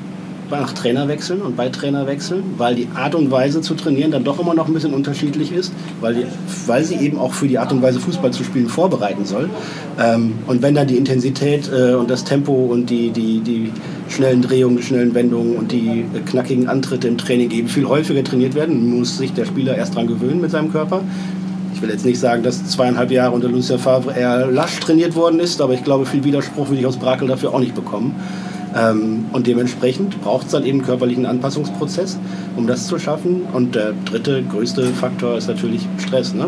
nach Trainerwechseln und bei Trainerwechseln, weil die Art und Weise zu trainieren dann doch immer noch ein bisschen unterschiedlich ist, weil, die, weil sie eben auch für die Art und Weise Fußball zu spielen vorbereiten soll. Ähm, und wenn dann die Intensität äh, und das Tempo und die, die, die schnellen Drehungen, die schnellen Wendungen und die äh, knackigen Antritte im Training eben viel häufiger trainiert werden, muss sich der Spieler erst dran gewöhnen mit seinem Körper. Ich will jetzt nicht sagen, dass zweieinhalb Jahre unter Lucien Favre eher lasch trainiert worden ist, aber ich glaube, viel Widerspruch würde ich aus Brakel dafür auch nicht bekommen. Ähm, und dementsprechend braucht es dann eben einen körperlichen Anpassungsprozess, um das zu schaffen. Und der dritte, größte Faktor ist natürlich Stress. Ne?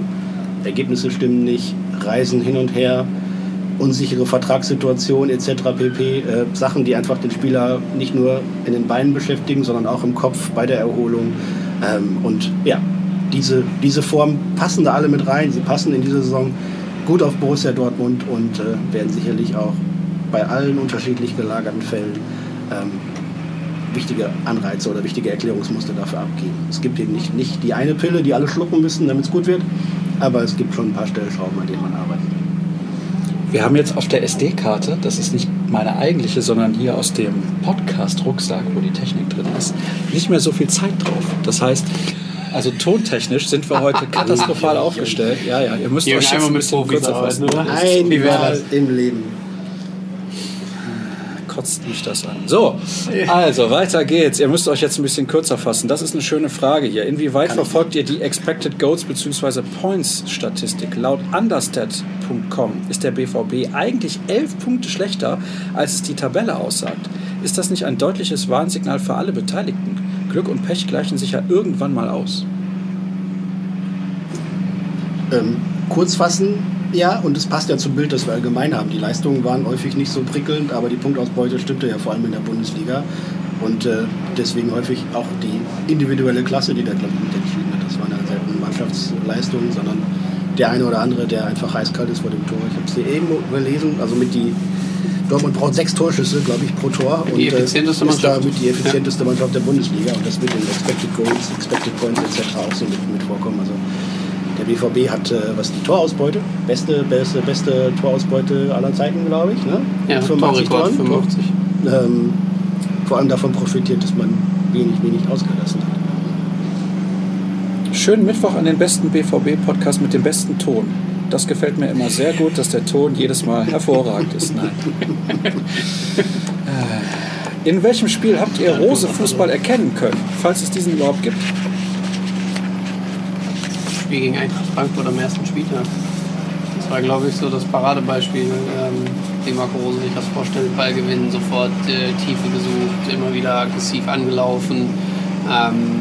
Ergebnisse stimmen nicht, Reisen hin und her, unsichere Vertragssituation et cetera pp. Äh, Sachen, die einfach den Spieler nicht nur in den Beinen beschäftigen, sondern auch im Kopf bei der Erholung. Ähm, und ja, diese, diese Formen passen da alle mit rein. Sie passen in dieser Saison gut auf Borussia Dortmund und äh, werden sicherlich auch bei allen unterschiedlich gelagerten Fällen ähm, wichtige Anreize oder wichtige Erklärungsmuster dafür abgeben. Es gibt eben nicht, nicht die eine Pille, die alle schlucken müssen, damit es gut wird, aber es gibt schon ein paar Stellschrauben, an denen man arbeitet. Wir haben jetzt auf der S D-Karte, das ist nicht meine eigentliche, sondern hier aus dem Podcast-Rucksack, wo die Technik drin ist, nicht mehr so viel Zeit drauf. Das heißt, also tontechnisch sind wir heute katastrophal aufgestellt. Ja, ja, ihr müsst euch einmal ein bisschen kürzer fassen. Einmal im Leben. Kotzt mich das an. So, also weiter geht's. Ihr müsst euch jetzt ein bisschen kürzer fassen. Das ist eine schöne Frage hier. Inwieweit Kann verfolgt ihr die Expected Goals bzw. Points-Statistik? Laut understat punkt com ist der B V B eigentlich elf Punkte schlechter, als es die Tabelle aussagt. Ist das nicht ein deutliches Warnsignal für alle Beteiligten? Glück und Pech gleichen sich ja irgendwann mal aus. Ähm, kurz fassen. Ja, und es passt ja zum Bild, das wir allgemein haben. Die Leistungen waren häufig nicht so prickelnd, aber die Punktausbeute stimmte ja vor allem in der Bundesliga. Und äh, deswegen häufig auch die individuelle Klasse, die da, glaube ich, mit entschieden hat. Das waren ja selten Mannschaftsleistungen, sondern der eine oder andere, der einfach eiskalt ist vor dem Tor. Ich habe es hier eben gelesen, also mit die Dortmund braucht sechs Torschüsse, glaube ich, pro Tor. Und die effizienteste Mannschaft. Ist damit die effizienteste Mannschaft der Bundesliga. Und das mit den Expected Goals, Expected Points et cetera auch so mit, mit vorkommen. Also der B V B hat, äh, was die Torausbeute, beste, beste, beste Torausbeute aller Zeiten, glaube ich. Ne? Ja, fünfundachtzig Toren. fünfundachtzig. Ähm, vor allem davon profitiert, dass man wenig, wenig ausgelassen hat. Schönen Mittwoch an den besten B V B-Podcast mit dem besten Ton. Das gefällt mir immer sehr gut, dass der Ton jedes Mal hervorragend ist. Nein. In welchem Spiel habt ihr Rose Fußball erkennen können, falls es diesen überhaupt gibt? Gegen Eintracht Frankfurt am ersten Spieltag. Das war, glaube ich, so das Paradebeispiel, ähm, wie Marco Rose sich das vorstellt. Ball gewinnen, sofort äh, Tiefe gesucht, immer wieder aggressiv angelaufen. Ähm,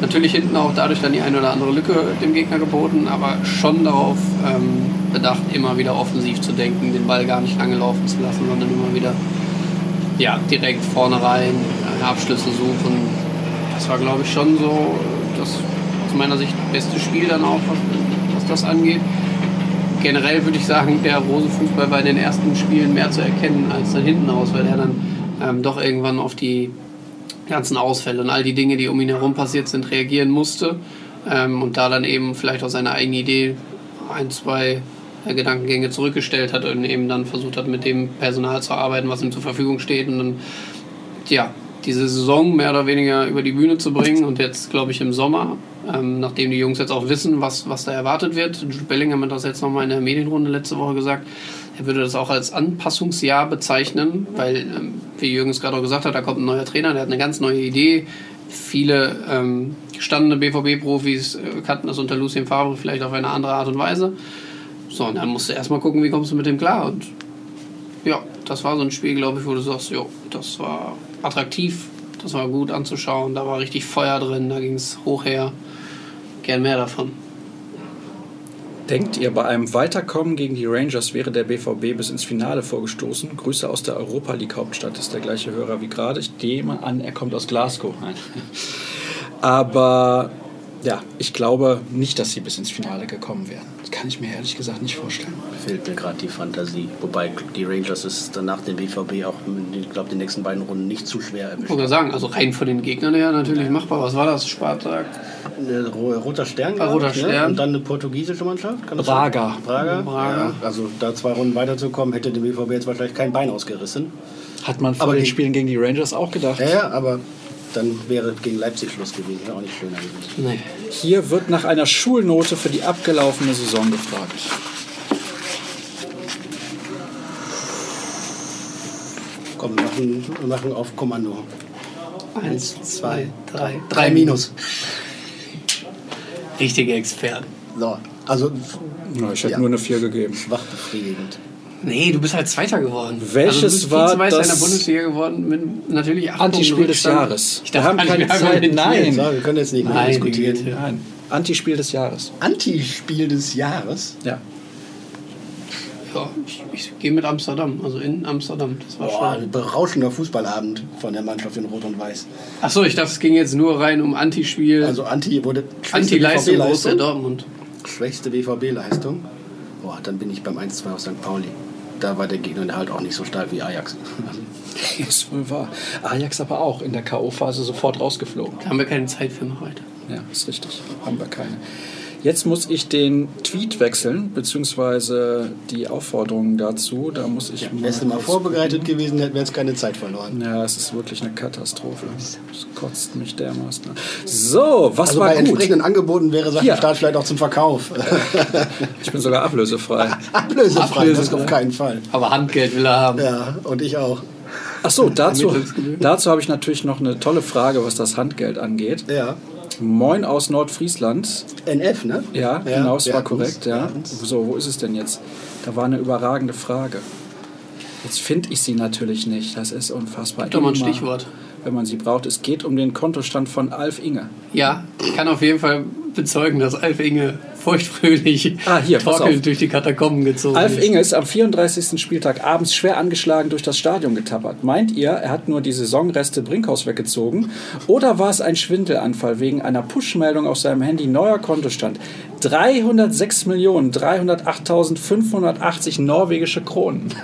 natürlich hinten auch dadurch dann die eine oder andere Lücke dem Gegner geboten, aber schon darauf ähm, bedacht, immer wieder offensiv zu denken, den Ball gar nicht lange laufen zu lassen, sondern immer wieder ja, direkt vorne rein, Abschlüsse suchen. Das war, glaube ich, schon so das aus meiner Sicht beste Spiel dann auch, was, was das angeht. Generell würde ich sagen, der Rose-Fußball war in den ersten Spielen mehr zu erkennen als dann hinten raus, weil er dann ähm, doch irgendwann auf die ganzen Ausfälle und all die Dinge, die um ihn herum passiert sind, reagieren musste ähm, und da dann eben vielleicht auch seine eigene Idee ein, zwei äh, Gedankengänge zurückgestellt hat und eben dann versucht hat, mit dem Personal zu arbeiten, was ihm zur Verfügung steht und dann, ja, diese Saison mehr oder weniger über die Bühne zu bringen und jetzt, glaube ich, im Sommer, ähm, nachdem die Jungs jetzt auch wissen, was, was da erwartet wird. Jude Bellingham hat das jetzt nochmal in der Medienrunde letzte Woche gesagt. Er würde das auch als Anpassungsjahr bezeichnen, weil, ähm, wie Jürgen es gerade auch gesagt hat, da kommt ein neuer Trainer, der hat eine ganz neue Idee. Viele ähm, gestandene B V B-Profis äh, kannten das unter Lucien Favre vielleicht auf eine andere Art und Weise. So, und dann musst du erstmal gucken, wie kommst du mit dem klar. Und ja, das war so ein Spiel, glaube ich, wo du sagst, jo, das war attraktiv, das war gut anzuschauen, da war richtig Feuer drin, da ging es hoch her. Gern mehr davon. Denkt ihr, bei einem Weiterkommen gegen die Rangers wäre der B V B bis ins Finale vorgestoßen? Grüße aus der Europa League Hauptstadt, ist der gleiche Hörer wie gerade. Ich nehme an, er kommt aus Glasgow. Nein. Aber ja, ich glaube nicht, dass sie bis ins Finale gekommen wären. Das kann ich mir ehrlich gesagt nicht vorstellen. Fehlt mir gerade die Fantasie. Wobei die Rangers ist danach den B V B auch, ich glaube, den nächsten beiden Runden nicht zu schwer erwischt. Ich wollte sagen, also rein von den Gegnern her natürlich machbar. Was war das? Spartak? Roter Stern, glaube ich, Roter Stern. Und dann eine portugiesische Mannschaft? Kann das Braga. Braga. Braga. Ja, also da zwei Runden weiterzukommen, hätte dem B V B jetzt wahrscheinlich kein Bein ausgerissen. Hat man vor aber den Spielen gegen die Rangers auch gedacht. Ja, ja, aber dann wäre gegen Leipzig Schluss gewesen, wäre auch nicht schöner gewesen. Nee. Hier wird nach einer Schulnote für die abgelaufene Saison gefragt. Komm, wir machen, wir machen auf Kommando. Eins, zwei, drei. Drei Minus. Richtige Experten. So, also, na, ich hätte ja nur eine vier gegeben. Schwach befriedigend. Nee, du bist halt Zweiter geworden. Welches also du bist war das? In der Bundesliga geworden mit natürlich acht Antispiel des Jahres. Ich dachte, wir haben keine Zeit. Nein, so, wir können jetzt nicht mehr diskutieren. Nein. Antispiel des Jahres. Antispiel des Jahres? Ja. Ja, ich, ich gehe mit Amsterdam, also in Amsterdam. Das war boah, schon ein berauschender Fußballabend von der Mannschaft in Rot und Weiß. Ach so, ich dachte, es ging jetzt nur rein um Antispiel. Also Anti wurde Anti-Leistung aus der Dortmund. Schwächste B V B-Leistung. Boah, dann bin ich beim eins zwei aus Sankt Pauli. Da war der Gegner halt auch nicht so stark wie Ajax. Das ist wohl wahr. Ajax aber auch in der K O-Phase sofort rausgeflogen. Da haben wir keine Zeit für noch heute. Ja, ist richtig. Haben wir keine. Jetzt muss ich den Tweet wechseln, beziehungsweise die Aufforderung dazu. Da muss ich ja, mal wärst du mal vorbereitet gucken. gewesen, hätten wir jetzt keine Zeit verloren. Ja, es ist wirklich eine Katastrophe. Es kotzt mich dermaßen. So, was also war bei gut? Bei entsprechenden Angeboten wäre Sascha Staat vielleicht auch zum Verkauf. Ich bin sogar ablösefrei. Ablösefrei, ablösefrei, das auf keinen Fall. Aber Handgeld will er haben. Ja, und ich auch. Ach so, dazu, dazu habe ich natürlich noch eine tolle Frage, was das Handgeld angeht. Ja. Moin aus Nordfriesland. N F, ne? Ja, ja, genau, es war korrekt. Ja. So, wo ist es denn jetzt? Da war eine überragende Frage. Jetzt finde ich sie natürlich nicht. Das ist unfassbar. Gib doch mal ein Stichwort. Wenn man sie braucht. Es geht um den Kontostand von Alf Inge. Ja, ich kann auf jeden Fall bezeugen, dass Alf Inge feuchtfröhlich ah, hier, torkelnd durch die Katakomben gezogen Alf ist. Alf Inge ist am vierunddreißigsten Spieltag abends schwer angeschlagen durch das Stadion getappert. Meint ihr, er hat nur die Saisonreste Brinkhaus weggezogen? Oder war es ein Schwindelanfall wegen einer Push-Meldung auf seinem Handy? Neuer Kontostand. dreihundertsechs Millionen dreihundertachttausendfünfhundertachtzig norwegische Kronen.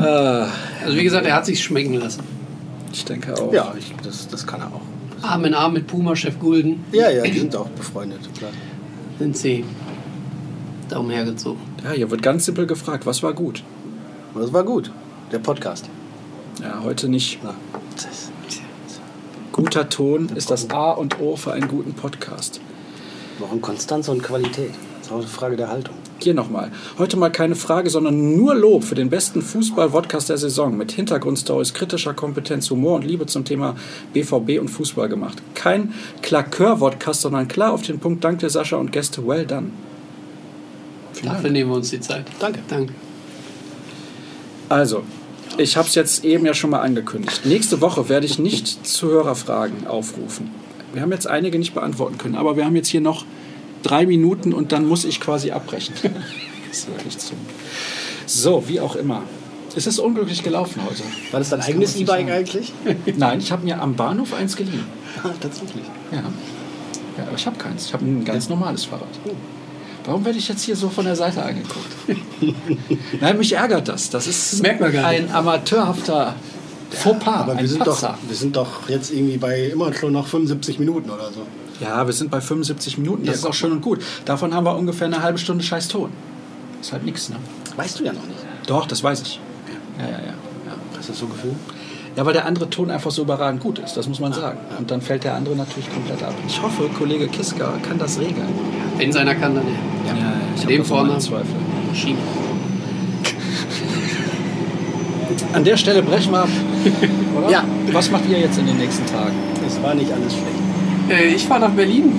äh, also wie gesagt, er hat sich schmecken lassen. Ich denke auch. Ja, ich, das, das kann er auch. Arm in Arm mit Puma-Chef Gulden. Ja, ja, die sind auch befreundet, klar. Sind sie. Daumen hergezogen. Ja, hier wird ganz simpel gefragt, was war gut? Was war gut? Der Podcast. Ja, heute nicht. Na. Guter Ton ist das A und O für einen guten Podcast. Warum Konstanz und Qualität? Das ist auch eine Frage der Haltung. Hier nochmal. Heute mal keine Frage, sondern nur Lob für den besten Fußball-Podcast der Saison. Mit Hintergrundstories, kritischer Kompetenz, Humor und Liebe zum Thema B V B und Fußball gemacht. Kein Klakör-Podcast, sondern klar auf den Punkt. Danke Sascha und Gäste. Well done. Vielen Dafür Dank. Nehmen wir uns die Zeit. Danke. Danke. Also, ich habe es jetzt eben ja schon mal angekündigt. Nächste Woche werde ich nicht zu Hörerfragen aufrufen. Wir haben jetzt einige nicht beantworten können, aber wir haben jetzt hier noch drei Minuten und dann muss ich quasi abbrechen. Das ist wirklich zu. So, wie auch immer. Es ist unglücklich gelaufen heute. War das dein das eigenes E-Bike eigentlich? Nein, ich habe mir am Bahnhof eins geliehen. Ah, tatsächlich? Ja. Ja, aber ich habe keins. Ich habe ein ganz normales Fahrrad. Warum werde ich jetzt hier so von der Seite angeguckt? Nein, mich ärgert das. Das ist Merkt man gar nicht. Ein amateurhafter Fauxpas. Ja, aber wir sind, doch, wir sind doch jetzt irgendwie bei immer schon noch fünfundsiebzig Minuten oder so. Ja, wir sind bei fünfundsiebzig Minuten, das ja, ist auch schön und gut. Davon haben wir ungefähr eine halbe Stunde scheiß Ton. Ist halt nichts, ne? Weißt du ja noch nicht. Doch, das weiß ich. Ja, ja, ja. ja. Hast du das so Gefühl? Ja, weil der andere Ton einfach so überragend gut ist, das muss man ah, sagen. Ja. Und dann fällt der andere natürlich komplett ab. Ich hoffe, Kollege Kisker kann das regeln. Wenn seiner kann, dann ja. ja, ja ich in dem vorne Zweifel. Schieben. An der Stelle brechen wir ab, oder? Ja. Was macht ihr jetzt in den nächsten Tagen? Es war nicht alles schlecht. Ich fahre nach Berlin,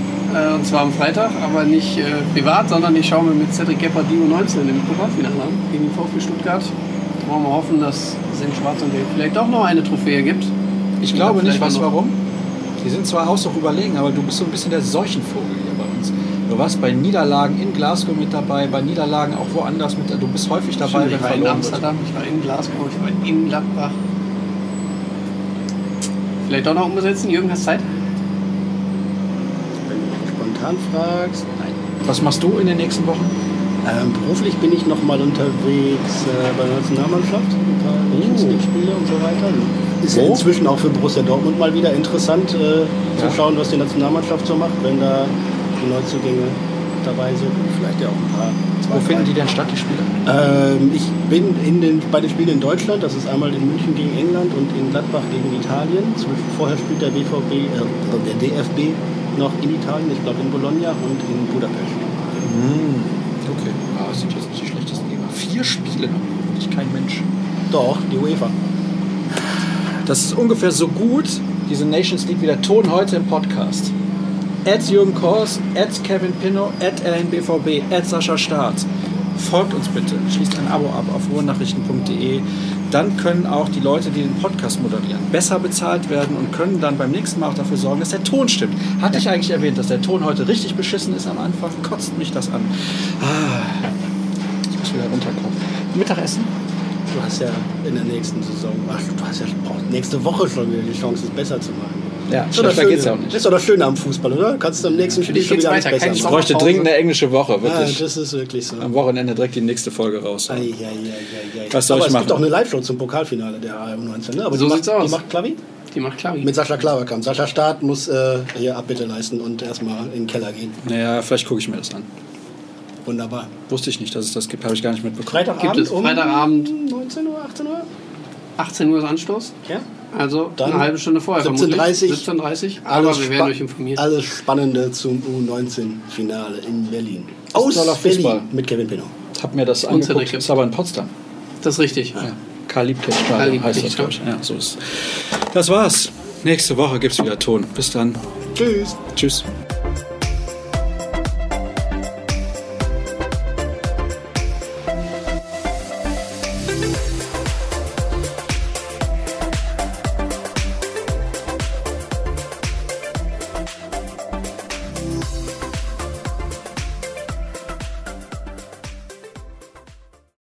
und zwar am Freitag, aber nicht äh, privat, sondern ich schaue mir mit Cedric Gebhardt die U neunzehn im Pokalfinale an, gegen den VfB Stuttgart. Da wollen wir hoffen, dass es in Schwarz und Gelb vielleicht auch noch eine Trophäe gibt. Ich und glaube nicht, was warum. Die sind zwar auch noch überlegen, aber du bist so ein bisschen der Seuchenvogel hier bei uns. Du warst bei Niederlagen in Glasgow mit dabei, bei Niederlagen auch woanders mit dabei. Du bist häufig dabei, Schön, wenn ich war verloren in Amsterdam, wird. Ich war in Glasgow, ich war in Gladbach. Vielleicht auch noch umsetzen, Jürgen, hast Zeit? Anfragst. Nein. Was machst du in den nächsten Wochen? Ähm, beruflich bin ich noch mal unterwegs äh, bei der Nationalmannschaft, ein paar Nations-League-Spiele und so weiter. Ist oh. ja inzwischen auch für Borussia Dortmund mal wieder interessant äh, ja. zu schauen, was die Nationalmannschaft so macht, wenn da die Neuzugänge dabei sind. Vielleicht ja auch ein paar. Zwei, Wo drei. finden die denn statt, die Spiele? Ähm, ich bin in den, bei den Spielen in Deutschland, das ist einmal in München gegen England und in Gladbach gegen Italien. Vorher spielt der B V B, äh, der D F B noch in Italien, ich glaube in Bologna und in Budapest. Mhm. Okay, ah, das sind jetzt nicht die schlechtesten Gegner. Vier Spiele, nicht kein Mensch. Doch, die UEFA. Das ist ungefähr so gut, diese Nations League wie der Ton heute im Podcast. At Jürgen Kors, at Kevin Pinnow, at R N B V B, at Sascha Staat. Folgt uns bitte, schließt ein Abo ab auf ruhrnachrichten punkt de. Dann können auch die Leute, die den Podcast moderieren, besser bezahlt werden und können dann beim nächsten Mal auch dafür sorgen, dass der Ton stimmt. Hatte ich eigentlich erwähnt, dass der Ton heute richtig beschissen ist am Anfang? Kotzt mich das an. Ah, ich muss wieder runterkommen. Mittagessen? Du hast ja in der nächsten Saison, ach, du hast ja nächste Woche schon wieder die Chance, es besser zu machen. Ja, schlechter geht's ja auch nicht. Das ist doch das Schöne am Fußball, oder? Kannst du am nächsten Spiel schon wieder alles besser machen. Ich bräuchte dringend eine englische Woche, wirklich. Ja, das ist wirklich so. Am Wochenende direkt die nächste Folge raus. Ei, ei, ei, ei, ei. Was soll ich machen? Aber es gibt auch eine Live-Show zum Pokalfinale der U neunzehn, ne? Aber so sieht's aus. Die macht Klavi? Die macht Klavi. Mit Sascha Klaverkamp. Sascha Staat muss äh, hier Abbitte leisten und erstmal in den Keller gehen. Naja, vielleicht gucke ich mir das an. Wunderbar. Wusste ich nicht, dass es das gibt. Habe ich gar nicht mitbekommen. Freitagabend gibt es um Freitagabend neunzehn Uhr, achtzehn Uhr? achtzehn Uhr ist Anstoß. Ja. Also dann eine halbe Stunde vorher siebzehn Uhr dreißig. Aber wir werden euch informiert. Alles Spannende zum U neunzehn Finale in Berlin. Aus Fußball mit Kevin Pinnow. Hab mir das angeguckt. Das ist aber in Potsdam. Das ist richtig. Ja. Ja. Karl Liebknecht heißt das, glaube ich. Ja, so ist. Das war's. Nächste Woche gibt's wieder Ton. Bis dann. Tschüss. Tschüss.